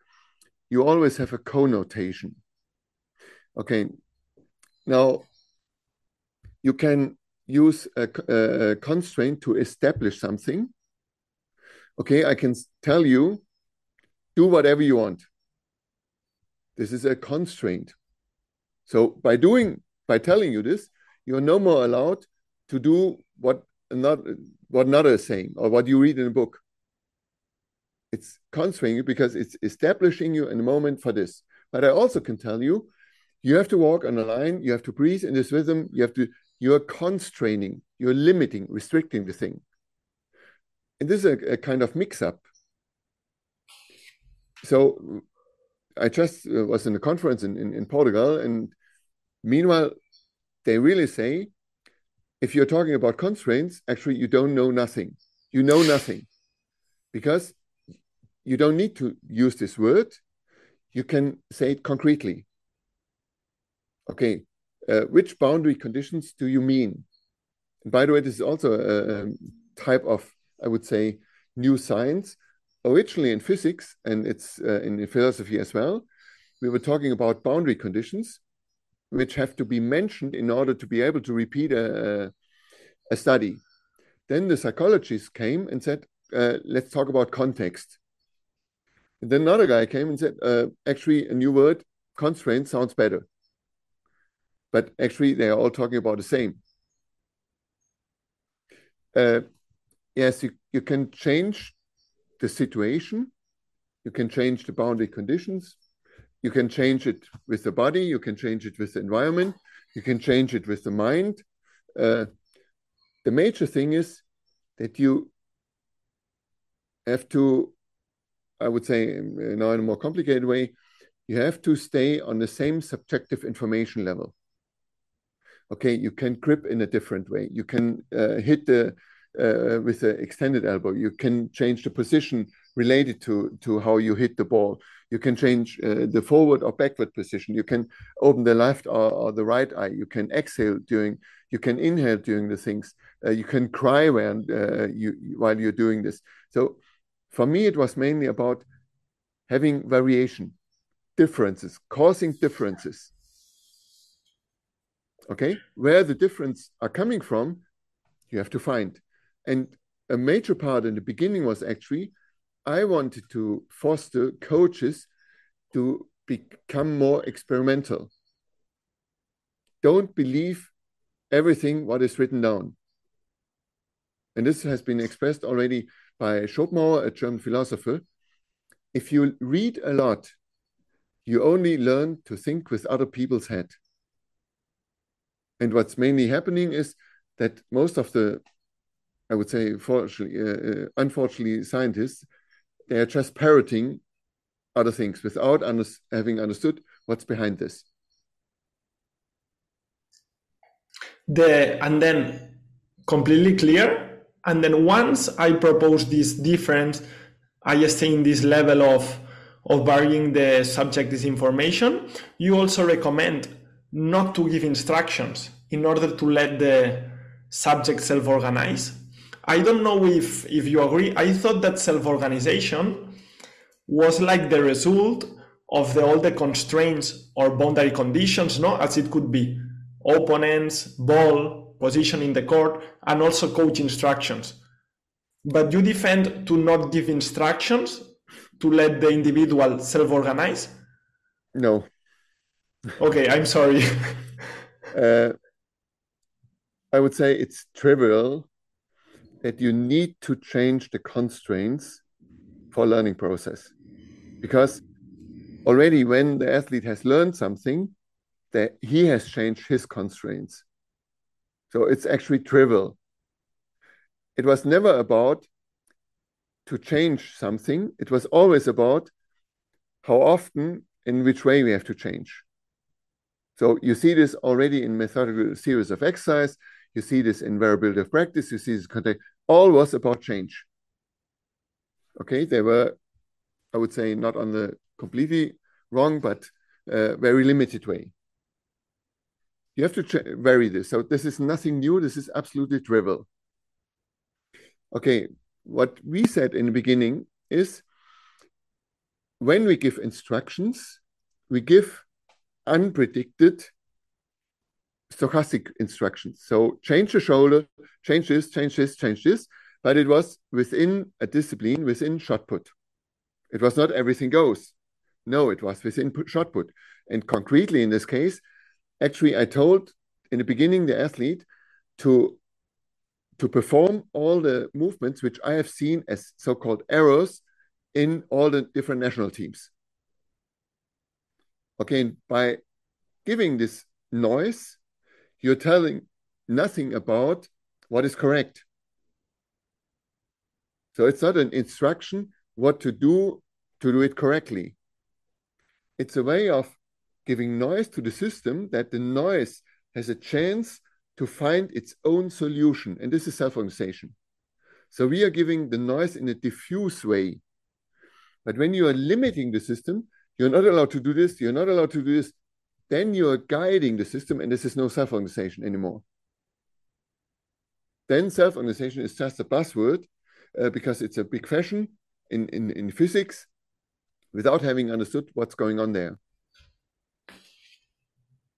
you always have a connotation. Okay, now you can use a, a constraint to establish something. Okay, I can tell you, do whatever you want. This is a constraint. So by doing, by telling you this, you're no more allowed to do what not what another is saying or what you read in a book. It's constraining you because it's establishing you in a moment for this. But I also can tell you, you have to walk on a line, you have to breathe in this rhythm, you have to, you're constraining, you're limiting, restricting the thing. And this is a, a kind of mix-up. So I just was in a conference in, in, in Portugal, and meanwhile, they really say, if you're talking about constraints, actually, you don't know nothing. You know nothing because you don't need to use this word. You can say it concretely. Okay, uh, which boundary conditions do you mean? And by the way, this is also a, a type of, I would say, new science. Originally in physics, and it's uh, in philosophy as well, we were talking about boundary conditions, which have to be mentioned in order to be able to repeat a, a study. Then the psychologists came and said, uh, let's talk about context. And then another guy came and said, uh, actually, a new word, constraint, sounds better. But actually, they are all talking about the same. Uh, yes, you, you can change the situation, you can change the boundary conditions, you can change it with the body, you can change it with the environment, you can change it with the mind. Uh, the major thing is that you have to, I would say, you know, in a more complicated way, you have to stay on the same subjective information level. Okay, you can grip in a different way, you can uh, hit the Uh, with an extended elbow. You can change the position related to, to how you hit the ball. You can change uh, the forward or backward position. You can open the left or, or the right eye. You can exhale during, you can inhale during the things. Uh, you can cry when, uh, you, while you're doing this. So for me, it was mainly about having variation, differences, causing differences. Okay? Where the differences are coming from, you have to find. And a major part in the beginning was actually, I wanted to foster coaches to become more experimental. Don't believe everything what is written down. And this has been expressed already by Schopenhauer, a German philosopher. If you read a lot, you only learn to think with other people's head. And what's mainly happening is that most of the, I would say, unfortunately, uh, unfortunately, scientists, they are just parroting other things without under having understood what's behind this. The, and then completely clear. And then once I propose this difference, I stay in this level of, of varying the subject's information. You also recommend not to give instructions in order to let the subject self-organize. I don't know if, if you agree. I thought that self-organization was like the result of the, all the constraints or boundary conditions, no? As it could be opponents, ball, position in the court, and also coach instructions. But you defend to not give instructions, to let the individual self-organize? No. Okay, I'm sorry. uh, I would say it's trivial that you need to change the constraints for learning process, because already when the athlete has learned something, that he has changed his constraints. So it's actually trivial. It was never about to change something. It was always about how often, in which way we have to change. So you see this already in methodical series of exercise. You see this in variability of practice. You see this context. All was about change. Okay, they were, I would say, not on the completely wrong, but uh, very limited way. You have to vary this. So this is nothing new. This is absolutely trivial. Okay, what we said in the beginning is when we give instructions, we give unpredicted stochastic instructions. So change the shoulder, change this, change this, change this. But it was within a discipline, within shot put. It was not everything goes. No, it was within shot put. And concretely in this case, actually I told in the beginning the athlete to, to perform all the movements which I have seen as so-called errors in all the different national teams. Okay, and by giving this noise, you're telling nothing about what is correct. So it's not an instruction what to do to do it correctly. It's a way of giving noise to the system that the noise has a chance to find its own solution. And this is self-organization. So we are giving the noise in a diffuse way. But when you are limiting the system, you're not allowed to do this, you're not allowed to do this, then you are guiding the system, and this is no self-organization anymore. Then self-organization is just a buzzword uh, because it's a big fashion in, in, in physics without having understood what's going on there.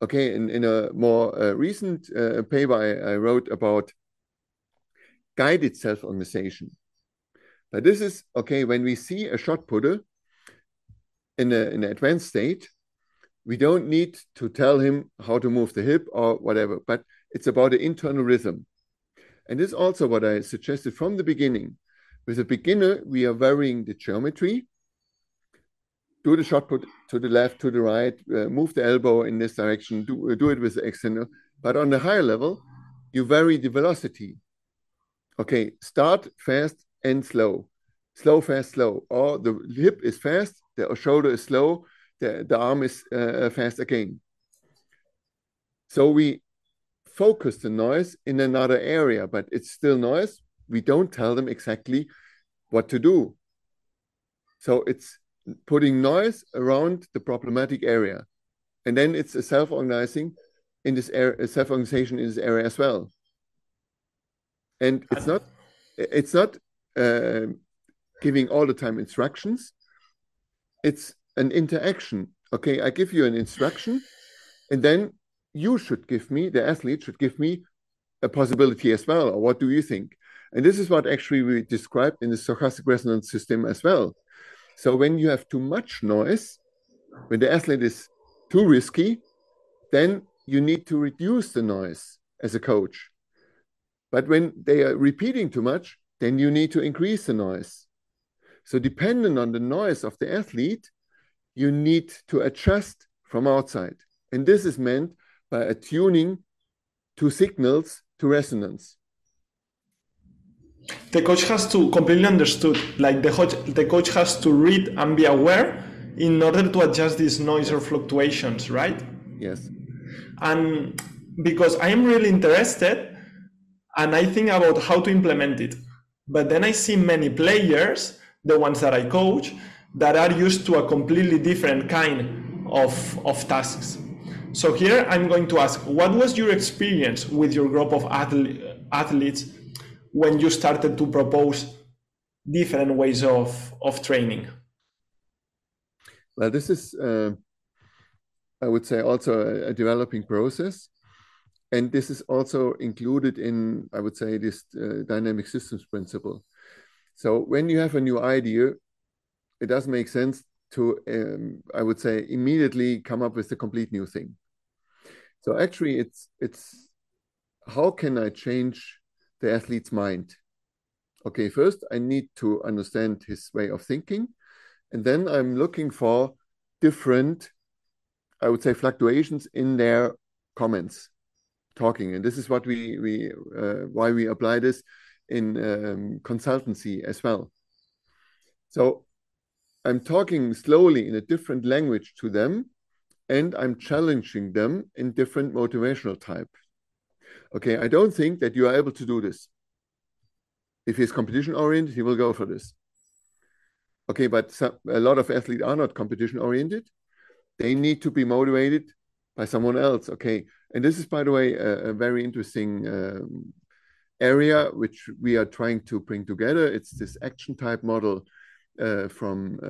Okay, in, in a more uh, recent uh, paper I, I wrote about guided self-organization. But this is, okay, when we see a shot putter in, a, in an advanced state, we don't need to tell him how to move the hip or whatever, but it's about the internal rhythm. And this is also what I suggested from the beginning. With a beginner, we are varying the geometry. Do the shot put to the left, to the right, uh, move the elbow in this direction, do, do it with the external. But on the higher level, you vary the velocity. Okay, start fast and slow. Slow, fast, slow. Or the hip is fast, the shoulder is slow, the, the arm is uh, fast again. So we focus the noise in another area, but it's still noise. We don't tell them exactly what to do. So it's putting noise around the problematic area. And then it's a self-organizing in this area, self-organization in this area as well. And it's not, it's not uh, giving all the time instructions. It's an interaction. Okay, I give you an instruction, and then you should give me, the athlete should give me a possibility as well, or what do you think? And this is what actually we described in the stochastic resonance system as well. So when you have too much noise, when the athlete is too risky, then you need to reduce the noise as a coach. But when they are repeating too much, then you need to increase the noise. So dependent on the noise of the athlete, you need to adjust from outside. And this is meant by attuning to signals to resonance. The coach has to completely understood, like the coach, the coach has to read and be aware in order to adjust these noise or fluctuations, right? Yes. And because I am really interested and I think about how to implement it. But then I see many players, the ones that I coach, that are used to a completely different kind of, of tasks. So here I'm going to ask, what was your experience with your group of athle- athletes when you started to propose different ways of, of training? Well, this is, uh, I would say, also a, a developing process. And this is also included in, I would say, this uh, dynamic systems principle. So when you have a new idea, it doesn't make sense to, um, I would say, immediately come up with a complete new thing. So actually, it's it's how can I change the athlete's mind? Okay, first I need to understand his way of thinking, and then I'm looking for different, I would say, fluctuations in their comments, talking, and this is what we we uh, why we apply this in um, consultancy as well. So I'm talking slowly in a different language to them, and I'm challenging them in different motivational type. Okay, I don't think that you are able to do this. If he's competition-oriented, he will go for this. Okay, but some, a lot of athletes are not competition-oriented. They need to be motivated by someone else. Okay, And this is, by the way, a, a very interesting um, area which we are trying to bring together. It's this action type model uh, from uh,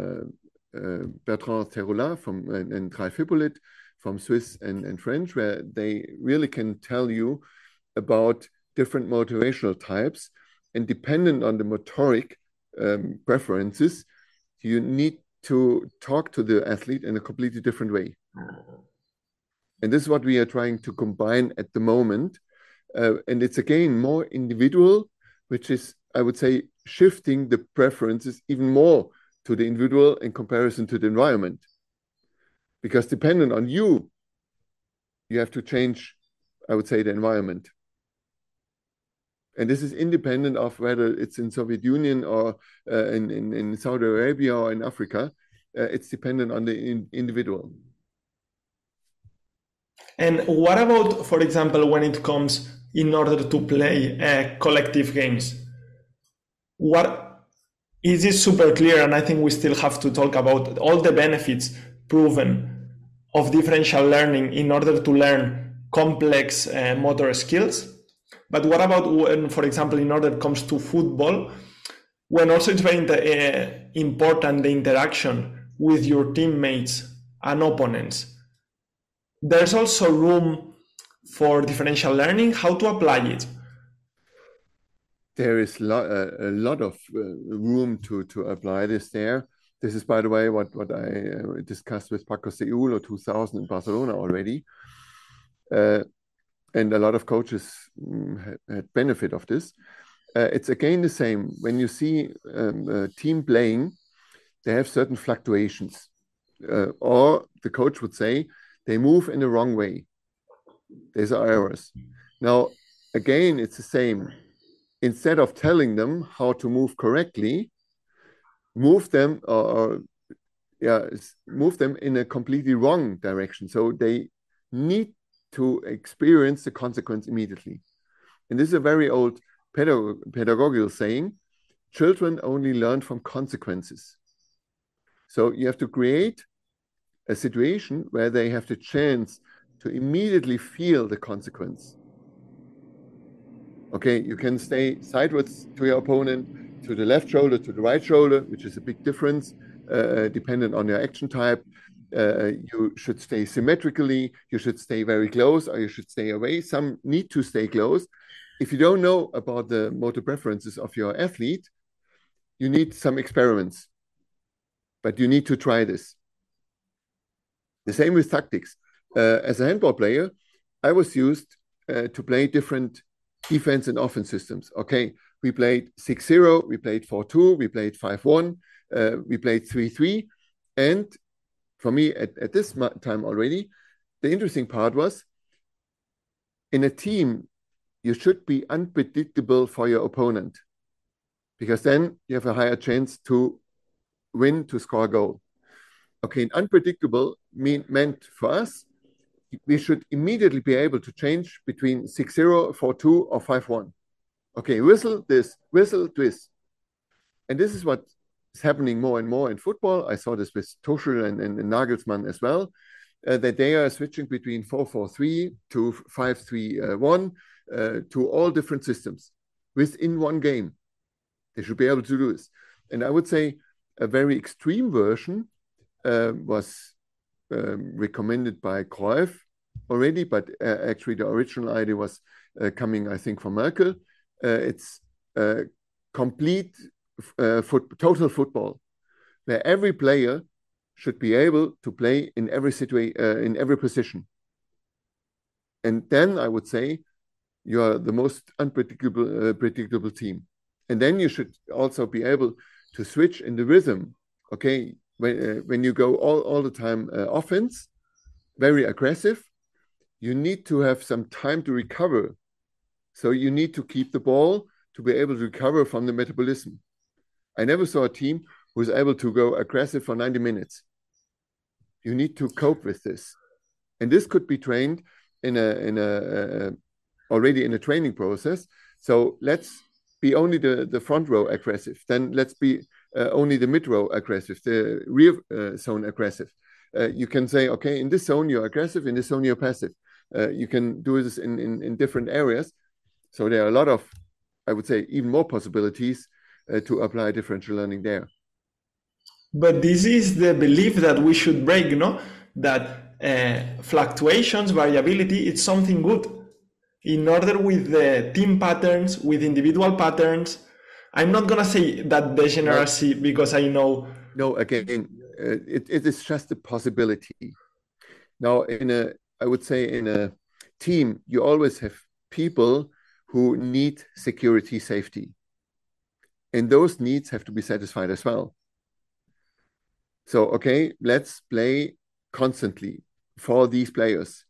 uh, Bertrand Teroulas from and, and Traif from Swiss and, and French, where they really can tell you about different motivational types, and dependent on the motoric um, preferences, you need to talk to the athlete in a completely different way. And this is what we are trying to combine at the moment. Uh, and it's again more individual, which is, I would say, shifting the preferences even more to the individual in comparison to the environment. Because dependent on you, you have to change, I would say, the environment. And this is independent of whether it's in Soviet Union or uh, in, in, in Saudi Arabia or in Africa. Uh, it's dependent on the in, individual. And what about, for example, when it comes in order to play uh, collective games? What is this super clear? And I think we still have to talk about all the benefits proven of differential learning in order to learn complex uh, motor skills. But what about when, for example, in order it comes to football, when also it's very uh, important the interaction with your teammates and opponents? There's also room for differential learning. How to apply it? There is lo a, a lot of uh, room to, to apply this there. This is, by the way, what, what I uh, discussed with Paco Seulo two thousand in Barcelona already. Uh, and a lot of coaches mm, had benefit of this. Uh, it's again the same. When you see um, a team playing, they have certain fluctuations. Uh, or the coach would say, they move in the wrong way. These are errors. Now, again, it's the same. Instead of telling them how to move correctly, move them or, or yeah, move them in a completely wrong direction. So they need to experience the consequence immediately. And this is a very old pedag- pedagogical saying: children only learn from consequences. So you have to create a situation where they have the chance to immediately feel the consequence. Okay, you can stay sideways to your opponent, to the left shoulder, to the right shoulder, which is a big difference, uh, dependent on your action type. Uh, you should stay symmetrically, you should stay very close, or you should stay away. Some need to stay close. If you don't know about the motor preferences of your athlete, you need some experiments, but you need to try this. The same with tactics. Uh, as a handball player, I was used uh, to play different defense and offense systems. Okay, we played six zero, we played four two, we played five one, uh, we played three three. And for me, at, at this time already, the interesting part was, in a team, you should be unpredictable for your opponent, because then you have a higher chance to win, to score a goal. Okay, unpredictable mean, meant for us, we should immediately be able to change between six zero, four two, or five one. Okay, whistle this, whistle this. And this is what is happening more and more in football. I saw this with Tuchel and, and, and Nagelsmann as well, uh, that they are switching between four four three to five three one uh, to all different systems within one game. They should be able to do this. And I would say a very extreme version Uh, was um, recommended by Cruyff already, but uh, actually the original idea was uh, coming, I think, from Merkel. Uh, it's uh, complete uh, foot total football, where every player should be able to play in every situation, uh, in every position. And then I would say you are the most unpredictable uh, predictable team. And then you should also be able to switch in the rhythm. Okay. When, uh, when you go all, all the time uh, offense, very aggressive, you need to have some time to recover. So you need to keep the ball to be able to recover from the metabolism. I never saw a team who is able to go aggressive for ninety minutes. You need to cope with this. And this could be trained in a, in a uh, already in a training process. So let's be only the, the front row aggressive. Then let's be Uh, only the mid row aggressive, the rear uh, zone aggressive. Uh, you can say, okay, in this zone you're aggressive, in this zone you're passive. Uh, you can do this in, in, in different areas. So there are a lot of, I would say, even more possibilities uh, to apply differential learning there. But this is the belief that we should break, no? That uh, fluctuations, variability, it's something good. In order with the team patterns, with individual patterns, I'm not going to say that degeneracy no. because I know... No, again, it, it is just a possibility. Now, in a, I would say in a team, you always have people who need security, safety. And those needs have to be satisfied as well. So, okay, let's play constantly for these players.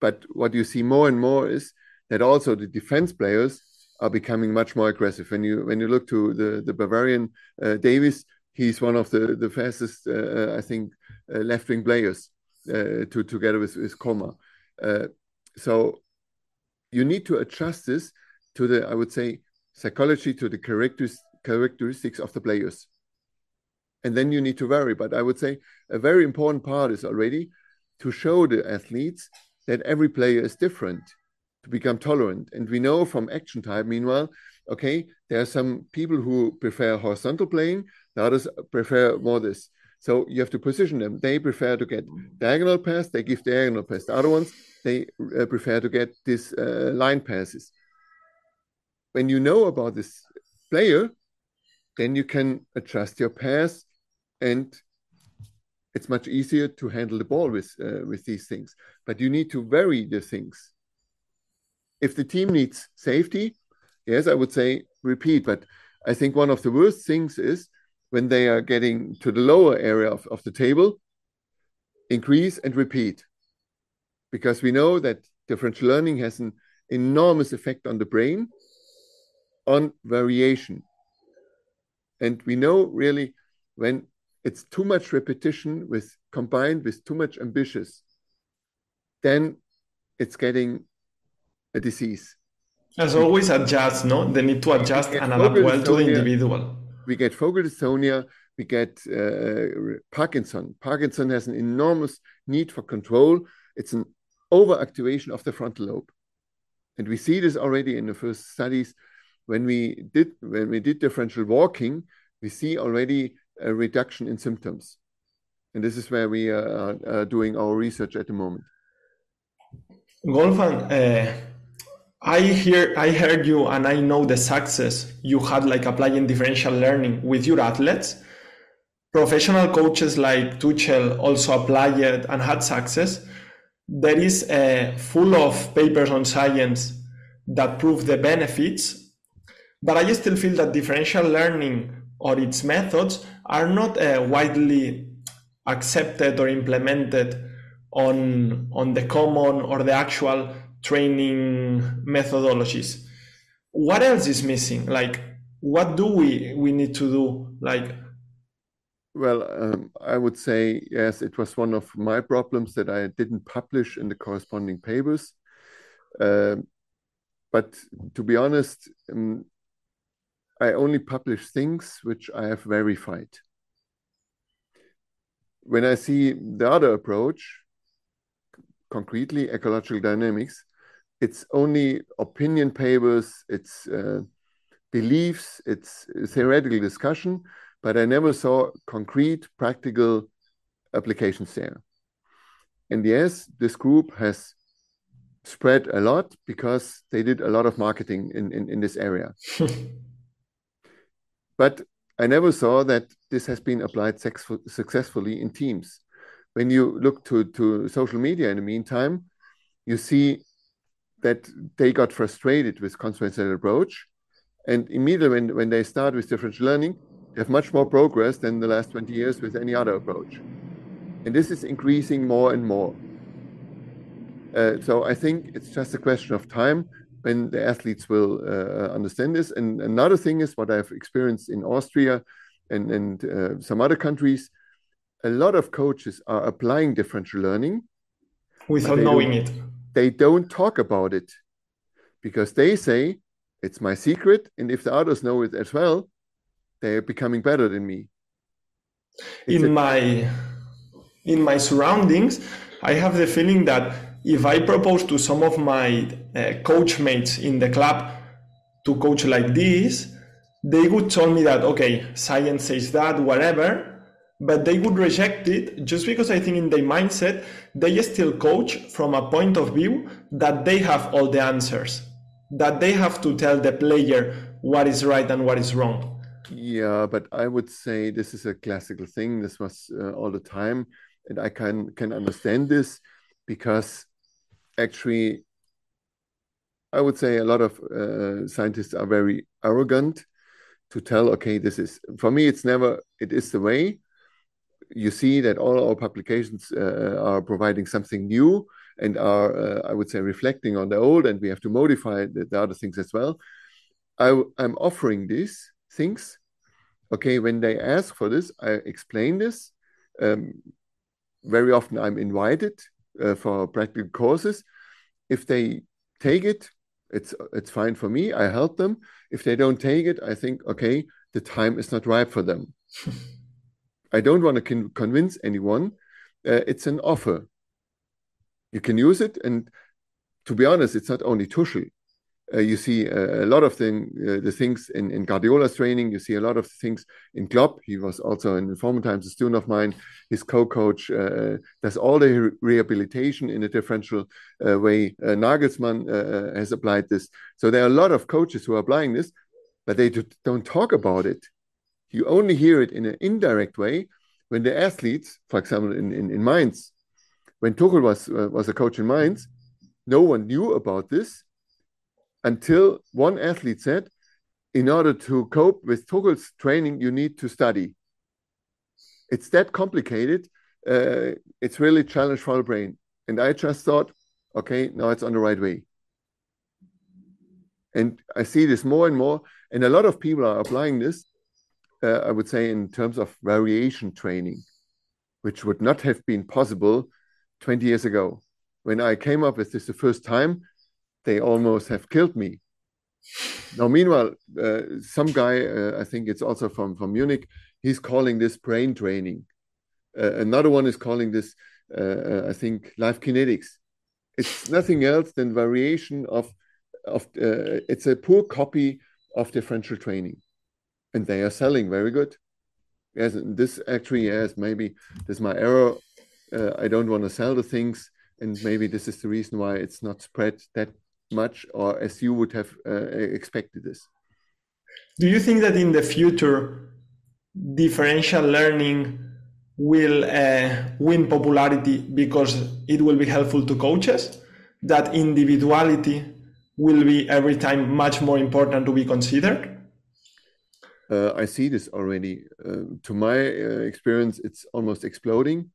But what you see more and more is that also the defense players are becoming much more aggressive. When you when you look to the, the Bavarian uh, Davies, he's one of the, the fastest, uh, I think, uh, left-wing players uh, to, together with, with Koma. Uh, so you need to adjust this to the, I would say, psychology, to the characteris characteristics of the players. And then you need to vary. But I would say a very important part is already to show the athletes that every player is different, to become tolerant. And we know from action type, meanwhile, okay, there are some people who prefer horizontal playing, the others prefer more this. So you have to position them. They prefer to get diagonal pass, they give diagonal pass. The other ones, they uh, prefer to get these uh, line passes. When you know about this player, then you can adjust your pass, and it's much easier to handle the ball with, uh, with these things. But you need to vary the things. If the team needs safety, yes, I would say repeat. But I think one of the worst things is when they are getting to the lower area of, of the table, increase and repeat. Because we know that differential learning has an enormous effect on the brain, on variation. And we know really when it's too much repetition with combined with too much ambitious, then it's getting a disease. As always, adjust, no? They need to adjust and adapt well to the individual. We get focal dystonia, we get uh, Parkinson. Parkinson has an enormous need for control. It's an overactivation of the frontal lobe. And we see this already in the first studies. When we did, when we did differential walking, we see already a reduction in symptoms. And this is where we are, are doing our research at the moment. Wolfgang, uh, I hear, I heard you, and I know the success you had, like applying differential learning with your athletes. Professional coaches like Tuchel also applied it and had success. There is a full of papers on science that prove the benefits, but I still feel that differential learning or its methods are not uh, widely accepted or implemented on, on the common or the actual training methodologies. What else is missing? Like, what do we, we need to do? Like, well, um, I would say, yes, it was one of my problems that I didn't publish in the corresponding papers. Uh, but to be honest, um, I only publish things which I have verified. When I see the other approach, concretely ecological dynamics, it's only opinion papers, it's uh, beliefs, it's theoretical discussion, but I never saw concrete practical applications there. And yes, this group has spread a lot because they did a lot of marketing in, in, in this area. But I never saw that this has been applied successfully in teams. When you look to, to social media in the meantime, you see that they got frustrated with constraint-centered approach. And immediately when, when they start with differential learning, they have much more progress than the last twenty years with any other approach. And this is increasing more and more. Uh, so I think it's just a question of time when the athletes will uh, understand this. And another thing is what I've experienced in Austria and, and uh, some other countries, a lot of coaches are applying differential learning without knowing it. They don't talk about it because they say, it's my secret. And if the others know it as well, they are becoming better than me. It's in my, in my surroundings, I have the feeling that if I propose to some of my uh, coach mates in the club to coach like this, they would tell me that, okay, science says that, whatever, but they would reject it just because I think in their mindset, they still coach from a point of view that they have all the answers, that they have to tell the player what is right and what is wrong. Yeah, but I would say this is a classical thing. This was uh, all the time. And I can, can understand this because actually, I would say a lot of uh, scientists are very arrogant to tell, okay, this is, for me, it's never, it is the way. You see that all our publications uh, are providing something new and are, uh, I would say, reflecting on the old, and we have to modify the, the other things as well. I, I'm offering these things. Okay, when they ask for this, I explain this. Um, very often I'm invited uh, for practical courses. If they take it, it's, it's fine for me. I help them. If they don't take it, I think, okay, the time is not ripe for them. I don't want to convince anyone. Uh, it's an offer. You can use it. And to be honest, it's not only Tuchel. Uh, you see a, a lot of thing, uh, the things in, in Guardiola's training. You see a lot of things in Klopp. He was also in former times a student of mine. His co-coach uh, does all the re rehabilitation in a differential uh, way. Uh, Nagelsmann uh, has applied this. So there are a lot of coaches who are applying this, but they do, don't talk about it. You only hear it in an indirect way when the athletes, for example, in, in, in Mainz, when Tuchel was, uh, was a coach in Mainz, no one knew about this until one athlete said, in order to cope with Tuchel's training, you need to study. It's that complicated. Uh, it's really a challenge for the brain. And I just thought, okay, now it's on the right way. And I see this more and more. And a lot of people are applying this. Uh, I would say in terms of variation training, which would not have been possible twenty years ago. When I came up with this the first time, they almost have killed me. Now, meanwhile, uh, some guy, uh, I think it's also from, from Munich, he's calling this brain training. Uh, another one is calling this, uh, I think, life kinetics. It's nothing else than variation of, of uh, it's a poor copy of differential training. And they are selling very good. Yes, and this actually, yes, maybe this is my error. Uh, I don't want to sell the things. And maybe this is the reason why it's not spread that much or as you would have uh, expected this. Do you think that in the future, differential learning will uh, win popularity because it will be helpful to coaches? That individuality will be every time much more important to be considered? Uh, I see this already. Uh, to my uh, experience, it's almost exploding.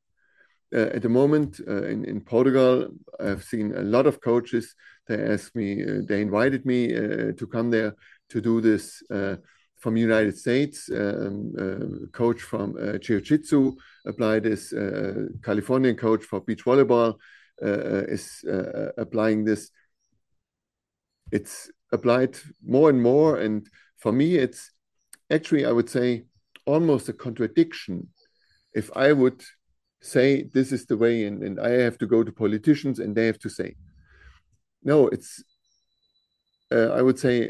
Uh, at the moment uh, in, in Portugal, I've seen a lot of coaches. They asked me, uh, they invited me uh, to come there to do this uh, from the United States. Um, uh, coach from uh, Jiu-Jitsu applied this. Uh, Californian coach for beach volleyball uh, is uh, applying this. It's applied more and more. And for me, it's actually, I would say, almost a contradiction. If I would say this is the way and, and I have to go to politicians and they have to say, no, it's, uh, I would say,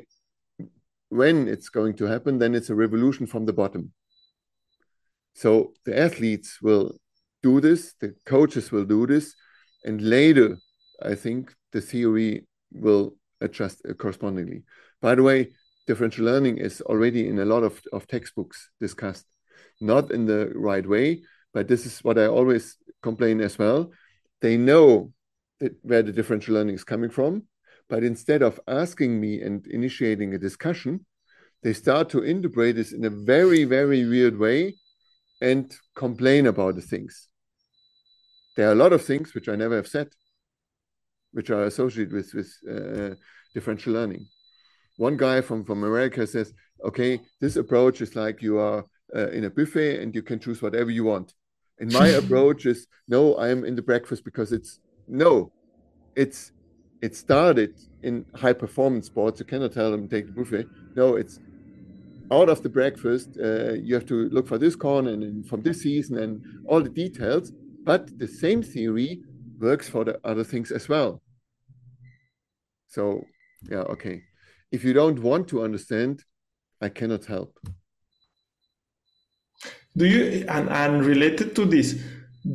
when it's going to happen, then it's a revolution from the bottom. So the athletes will do this, the coaches will do this, and later, I think, the theory will adjust correspondingly. By the way, differential learning is already in a lot of, of textbooks discussed, not in the right way, but this is what I always complain as well. They know that where the differential learning is coming from, but instead of asking me and initiating a discussion, they start to interpret this in a very, very weird way and complain about the things. There are a lot of things which I never have said, which are associated with, with uh, differential learning. One guy from, from America says, okay, this approach is like you are uh, in a buffet and you can choose whatever you want. And my approach is, no, I'm in the breakfast because it's, no, it's, it started in high performance sports. You cannot tell them take the buffet. No, it's out of the breakfast. Uh, you have to look for this corn and, and from this season and all the details. But the same theory works for the other things as well. So, yeah, okay. If you don't want to understand, I cannot help. Do you, and, and related to this,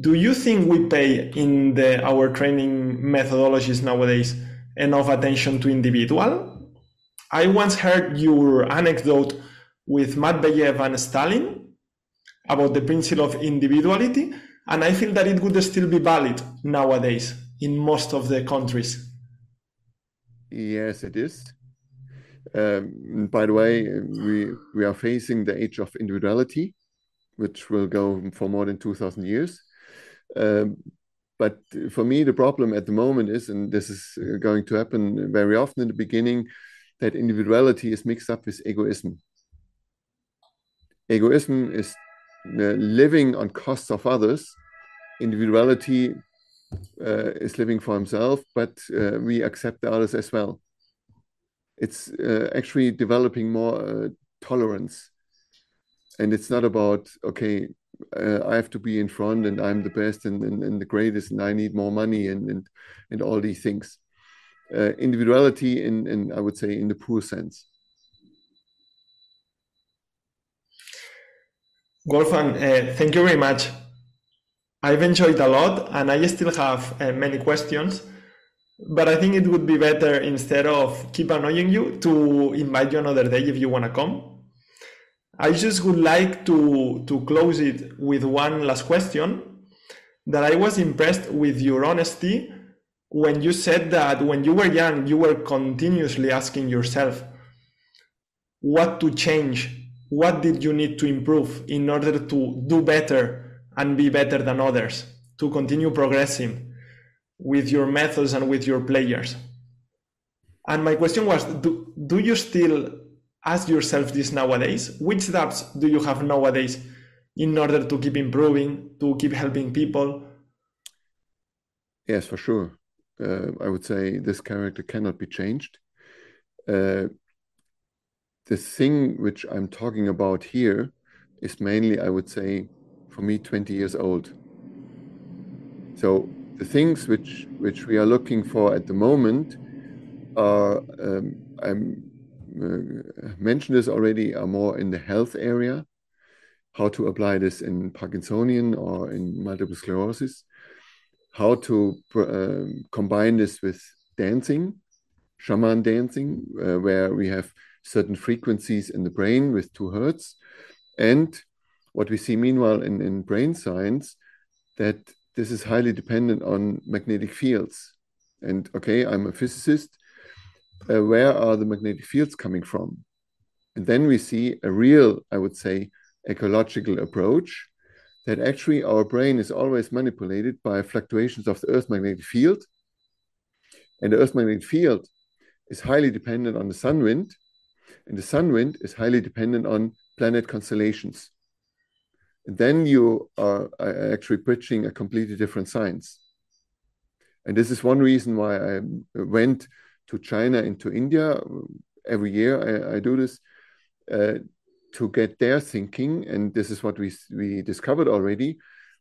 do you think we pay in the, our training methodologies nowadays enough attention to individual? I once heard your anecdote with Matveyev and Stalin about the principle of individuality, and I feel that it would still be valid nowadays in most of the countries. Yes, it is. Um, by the way, we, we are facing the age of individuality, which will go for more than two thousand years. Um, but for me, the problem at the moment is, and this is going to happen very often in the beginning, that individuality is mixed up with egoism. Egoism is living on costs of others. Individuality uh, is living for himself, but uh, we accept the others as well. It's uh, actually developing more uh, tolerance. And it's not about, okay, uh, I have to be in front and I'm the best and, and, and the greatest and I need more money and, and, and all these things. Uh, individuality in, in, I would say, in the poor sense. Wolfgang, uh, thank you very much. I've enjoyed a lot and I still have uh, many questions, but I think it would be better, instead of keep annoying you, to invite you another day if you want to come. I just would like to, to close it with one last question, that I was impressed with your honesty when you said that when you were young, you were continuously asking yourself what to change, what did you need to improve in order to do better and be better than others, to continue progressing with your methods and with your players. And my question was, do, do you still ask yourself this nowadays? Which gaps do you have nowadays in order to keep improving, to keep helping people? Yes, for sure. Uh, I would say this character cannot be changed. Uh, the thing which I'm talking about here is mainly, I would say, for me, twenty years old. So the things which, which we are looking for at the moment are, um, I'm Uh, mentioned this already, are more in the health area, how to apply this in Parkinsonian or in multiple sclerosis, how to uh, combine this with dancing, shaman dancing, uh, where we have certain frequencies in the brain with two hertz. And what we see meanwhile in, in brain science, that this is highly dependent on magnetic fields. And okay, I'm a physicist, Uh, where are the magnetic fields coming from? And then we see a real, I would say, ecological approach, that actually our brain is always manipulated by fluctuations of the Earth's magnetic field. And the Earth's magnetic field is highly dependent on the sun wind, and the sun wind is highly dependent on planet constellations. And then you are actually preaching a completely different science. And this is one reason why I went to China and to India. Every year I, I do this uh, to get their thinking. And this is what we, we discovered already,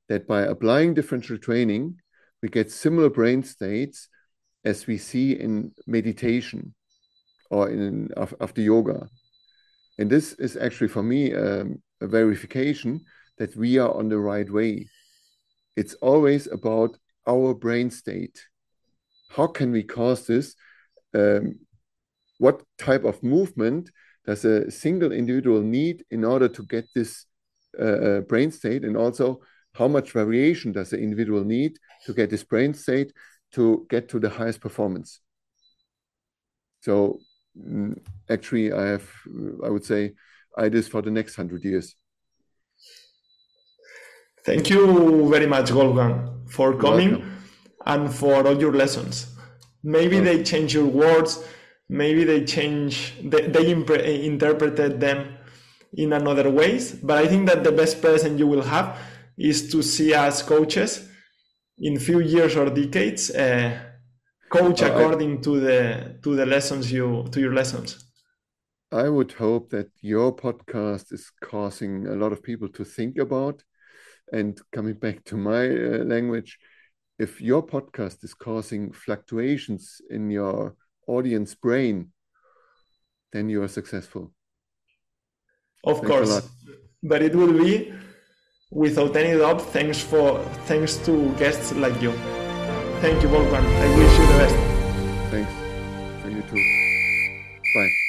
that by applying differential training, we get similar brain states as we see in meditation or in after yoga. And this is actually for me um, a verification that we are on the right way. It's always about our brain state. How can we cause this? Um, what type of movement does a single individual need in order to get this uh, brain state? And also, how much variation does the individual need to get this brain state to get to the highest performance? So actually, I have, I would say, ideas for the next hundred years. Thank you very much, Wolfgang, for coming and for all your lessons. Maybe they change your words, maybe they change, they, they interpreted them in another ways. But I think that the best present you will have is to see us coaches in few years or decades, uh, coach uh, according I, to the to the lessons you to your lessons. I would hope that your podcast is causing a lot of people to think about, and coming back to my uh, language, if your podcast is causing fluctuations in your audience brain, then you are successful. Of thanks course, but it will be without any doubt thanks for thanks to guests like you. Thank you, Wolfgang. I wish you the best. Thanks. For you too. Bye.